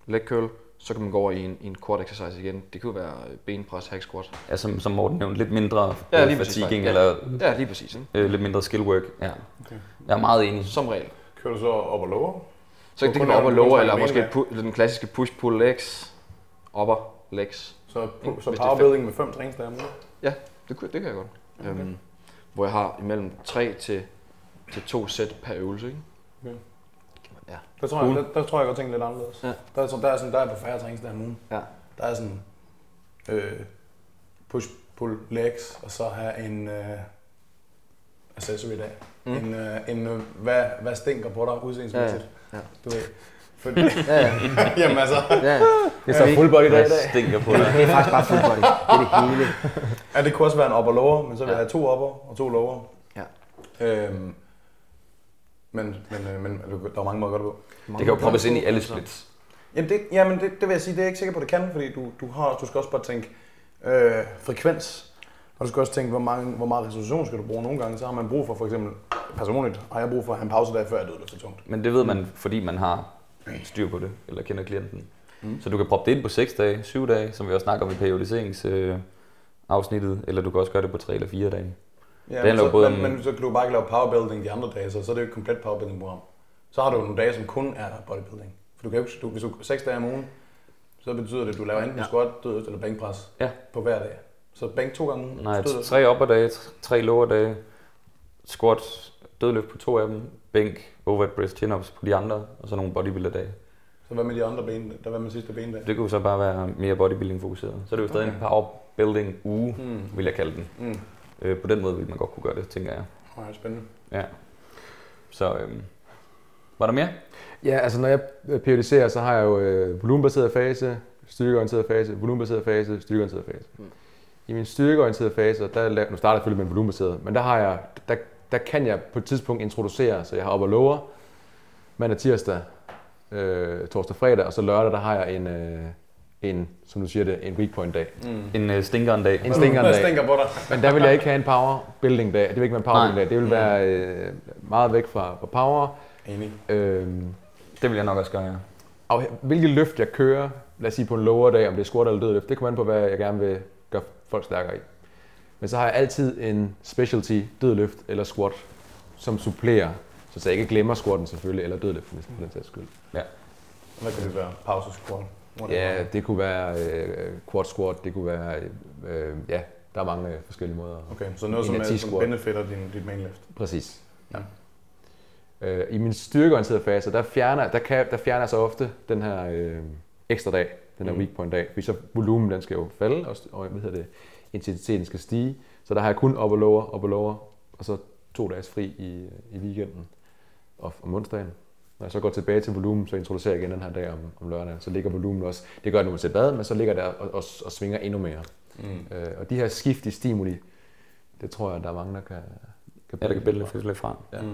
leg curl, så kan man gå over i en, en quad exercise igen. Det kunne være benpres, hack squat. Ja, som, som Morten nævnte, lidt mindre ja, lige fatiguing. Ja. Eller, ja, lige præcis. Ikke? Øh, lidt mindre skill work. Ja. Okay. Jeg er meget enig. Som regel. Kører du så op og lower? Så det kan være op og lower, eller måske pu- den klassiske push-pull-legs, upper legs. Så, pu- så powerbuilding med fem træningsdage om ugen? Ja, det, det kan jeg godt. Okay. Um, hvor jeg har imellem tre til, til to sæt per øvelse, ikke? Okay. Ja. Der tror jeg, der, der tror jeg godt tænker lidt anderledes. Ja. Der, der, der er sådan, der er på færre træningsdage om ugen. Ja. Der er sådan øh, push, pull, legs, og så have en øh, accessory dag. Mm. En, øh, en øh, hvad, hvad stinker på dig udseendsmæssigt. Ja, ja. Du ved. Fordi, ja, ja. Jamen altså. Ja, ja. Det er så full body i dag. Stinker på dig. Det er faktisk bare full body. Det er det hele. Ja, det kunne også være en upper lower, men så vil jeg ja. have to upper og to lower. Ja. Øhm, men, men, men der er mange måder at gøre det på. Mange det kan jo proppes ind i alle splits. Jamen, det, jamen det, det vil jeg sige, det er jeg ikke sikker på, det kan, fordi du, du, har, du skal også bare tænke øh, frekvens. Og du skal også tænke, hvor, mange, hvor meget resolution skal du bruge. Nogle gange, så har man brug for for eksempel, personligt har jeg brug for at have en pause der, før jeg dødløfter tungt. Men det ved man, fordi man har styr på det, eller kender klienten. Mm. Så du kan proppe det ind på seks dage, syv dage, som vi også snakker om i periodiseringsafsnittet, øh, eller du kan også gøre det på tre eller fire dage. Ja, men, så, både men, om, men så kan du bare ikke lave powerbuilding de andre dage, så, så er det jo et komplet powerbuilding-program. Så har du nogle dage, som kun er bodybuilding. For du kan jo, du, hvis du har seks dage om ugen, så betyder det, at du laver enten ja. squat, dødøst eller bænkpres ja. på hver dag. Så bænk to gange om ugen. Nej, dødøst. tre upperdage, tre lowerdage, squat, dødløft på to af dem, bænk, overhead press, chin-ups på de andre, og så nogle bodybuilder-dage. Så hvad med de andre ben? Der var med sidste bendag? Det kunne så bare være mere bodybuilding-fokuseret. Så er det jo stadig okay. en powerbuilding-uge, mm. vil jeg kalde den. Mm. Øh, på den måde ville man godt kunne gøre det, tænker jeg. Det er spændende. Ja. Så øhm, var der mere? Ja, altså når jeg periodiserer, så har jeg jo øh, volumenbaseret fase, styrkeorienteret fase, volumenbaseret fase, styrkeorienteret fase. Mm. i min styrkeorienterede fase, der nu starter jeg selvfølgelig med en volumenbaseret, men der har jeg, der, der kan jeg på et tidspunkt introducere, så jeg har op og lower mandag, tirsdag, øh, torsdag, fredag, og så lørdag, der har jeg en, øh, en som du siger det, en weak point dag. Mm. En øh, stinkeren dag. En stinkeren dag. Stinker på dig. Men der vil jeg ikke have en power building dag, det vil ikke være en power building dag, det vil være øh, meget væk fra, fra power. Enig. Øh, det vil jeg nok også gøre, ja. Og hvilket løft jeg kører, lad os sige på en lower dag, om det er squat eller dødløft, det kommer an på, hvad jeg gerne vil gøre folk stærkere i. Men så har jeg altid en specialty, dødløft eller squat, som supplerer, så jeg ikke glemmer squatten selvfølgelig, eller dødløften for den sags skyld. Ja. Hvad kan det være? Pause squat? Ja, det kunne være øh, quad squat, det kunne være, øh, ja, der er mange forskellige måder. Okay, så noget som, er, som benefitter din, dit mainlift? Præcis. Ja. I min styrkeorienterede fase, der fjerner, der, kan, der fjerner så ofte den her øh, ekstra dag, den her mm. weak point dag, fordi så volumen den skal jo falde, og, og hvad hedder det, intensiteten skal stige. Så der har jeg kun op og lower, op og lower, og så to dages fri i, i weekenden og om onsdagen. Når jeg så går tilbage til volumen, så introducerer jeg igen den her dag om, om lørdagen, så ligger volumen også, det gør det, når man tager bad, men så ligger der og, og, og svinger endnu mere. Mm. Øh, og de her skift i stimuli, det tror jeg, der er mange, der kan kan ja, der kan bælge lidt fra. Ja. Mm.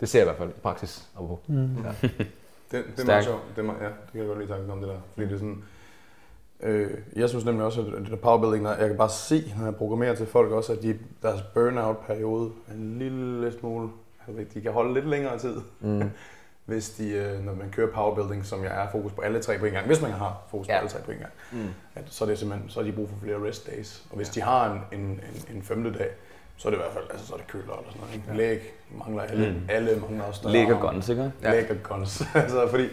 Det ser jeg i hvert fald i praksis. Mm. Ja. Det, det er meget sjovt. Det er meget, ja, det kan jeg godt lide tanken om det der. Fordi det er sådan, øh, jeg synes nemlig også, at det der powerbuilding, jeg kan bare se, når jeg programmerer til folk også, at de, deres burnout-periode er en lille smule, altså de kan holde lidt længere tid, mm. hvis de, øh, når man kører powerbuilding, som jeg er fokus på alle tre på en gang, hvis man har fokus på ja. alle tre på en gang, mm. at, så er det simpelthen, så er de brug for flere rest days. Og hvis ja. de har en, en, en, en femte dag, så er det i hvert fald, altså så er det køler eller sådan noget. Læg mangler alle, mm. alle mangler også. Læg og guns, ikke? Læg og guns. Altså fordi,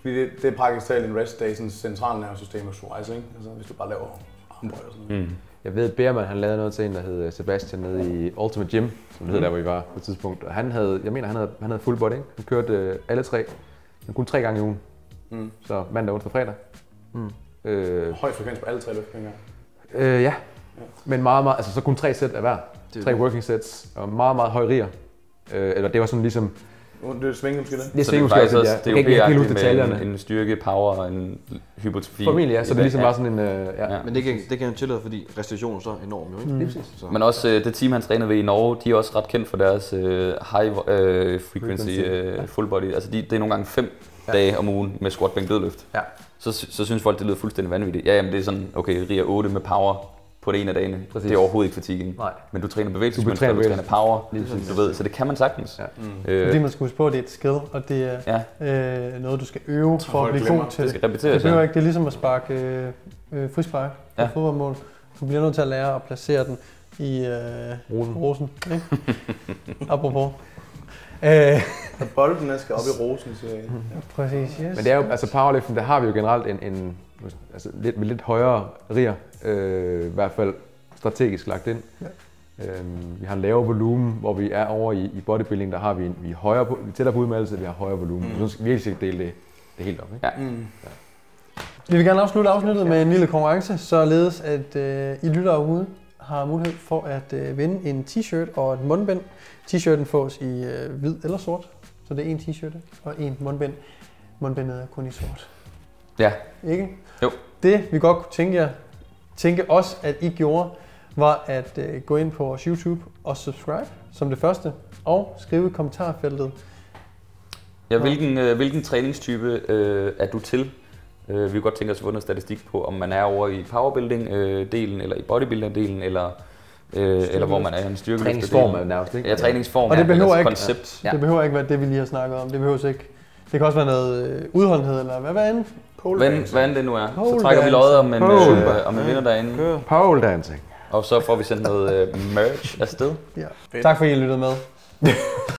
fordi det, det er praktisk talt en rest day, sådan centralnervesystem exercise, ikke? Altså hvis du bare laver armbøj og sådan noget. Mm. Jeg ved, Bermann, han lavede noget til en, der hed Sebastian nede i Ultimate Gym, som det hed mm. der, hvor I var på et tidspunkt. Og han havde, jeg mener, han havde, han havde full body, ikke? Han kørte øh, alle tre, men kun tre gange i ugen. Mm. Så mandag, onsdag og fredag. Mm. Øh, Høj frekvens på alle tre løft, ikke? Øh, ja. ja, men meget, meget, altså så kun tre sæt af hver. Tre working sets og meget, meget høj rier. Øh, eller det var sådan ligesom... Det er svingemskede. Det er svingemskede, ja. Det er jo helt detaljerne. En styrke, power og en hypotrofi. Formentlig, ja. Så det ligesom var sådan en... Øh, ja. Ja. Men det kan, det kan jo tillade, fordi restriktionen så er enorm, jo, ikke? Mm. Så. Men også øh, det team, han trænede ved i Norge, de er også ret kendt for deres øh, high øh, frequency øh, full body. Altså de, det er nogle gange fem ja. dage om ugen med squat, bænk, dødløft. Ja. Så, så synes folk, det lyder fuldstændig vanvittigt. Ja, jamen det er sådan, okay, rier otte med power på det ene af dagene. Præcis. Det er overhovedet ikke fatiguing. Nej. Men du træner bevægelsesmønster, du, du træner power, du ved, så det kan man sagtens. Ja. Mm. Øh. Fordi man skal huske på, at det er et skill, og det er ja. øh, noget, du skal øve for at blive god til. Det skal repeteres. Det, det er ligesom at sparke øh, frispark på ja. fodboldmål. Du bliver nødt til at lære at placere den i øh, rosen. rosen, ikke? Apropos. Øh. Bolden skal op i rosen, siger jeg. Ja. Præcis, yes. Men det er jo, altså powerlifting, der har vi jo generelt en, en altså lidt, lidt højere rier, øh, i hvert fald strategisk lagt ind. Ja. Øhm, vi har en lavere volumen, hvor vi er over i, i bodybuilding, der har vi en, vi er højere, vi er tættere på udmeldelse, vi har højere volumen. Mm. Så skal vi virkelig dele det, det helt op, ikke? Ja. Mm. Ja. Vi vil gerne afslutte afsnittet ja. med en lille konkurrence, således at øh, I lytter herude har mulighed for at øh, vinde en t-shirt og et mundbind. T-shirten fås i øh, hvid eller sort, så det er en t-shirt og en mundbind. Mundbindet er kun i sort. Ja. Ikke? Jo. Det vi godt kunne tænke, jer, tænke os, at I gjorde, var at øh, gå ind på vores YouTube og subscribe som det første, og skrive i kommentarfeltet. Ja, hvilken, øh, hvilken træningstype øh, er du til? Øh, vi kunne godt tænke os at få noget statistik på, om man er over i powerbuilding-delen, eller i bodybuilding-delen, eller, øh, eller hvor man er i en styrkeløfter-delen. Træningsform er jo nærmest, ikke? Ja, træningsform og det behøver er, ikke, altså koncept. Ja. Det behøver ikke være det, vi lige har snakket om. Det behøver ikke. Det kan også være noget udholdenhed, eller hvad, hvad end? Hvordan hvad det nu er. Pole så trækker dancing. vi lodder om en, øh, om en vinder derinde. Pole dancing. Og så får vi sendt noget øh, merch afsted. Ja. Tak for, at I lyttede med.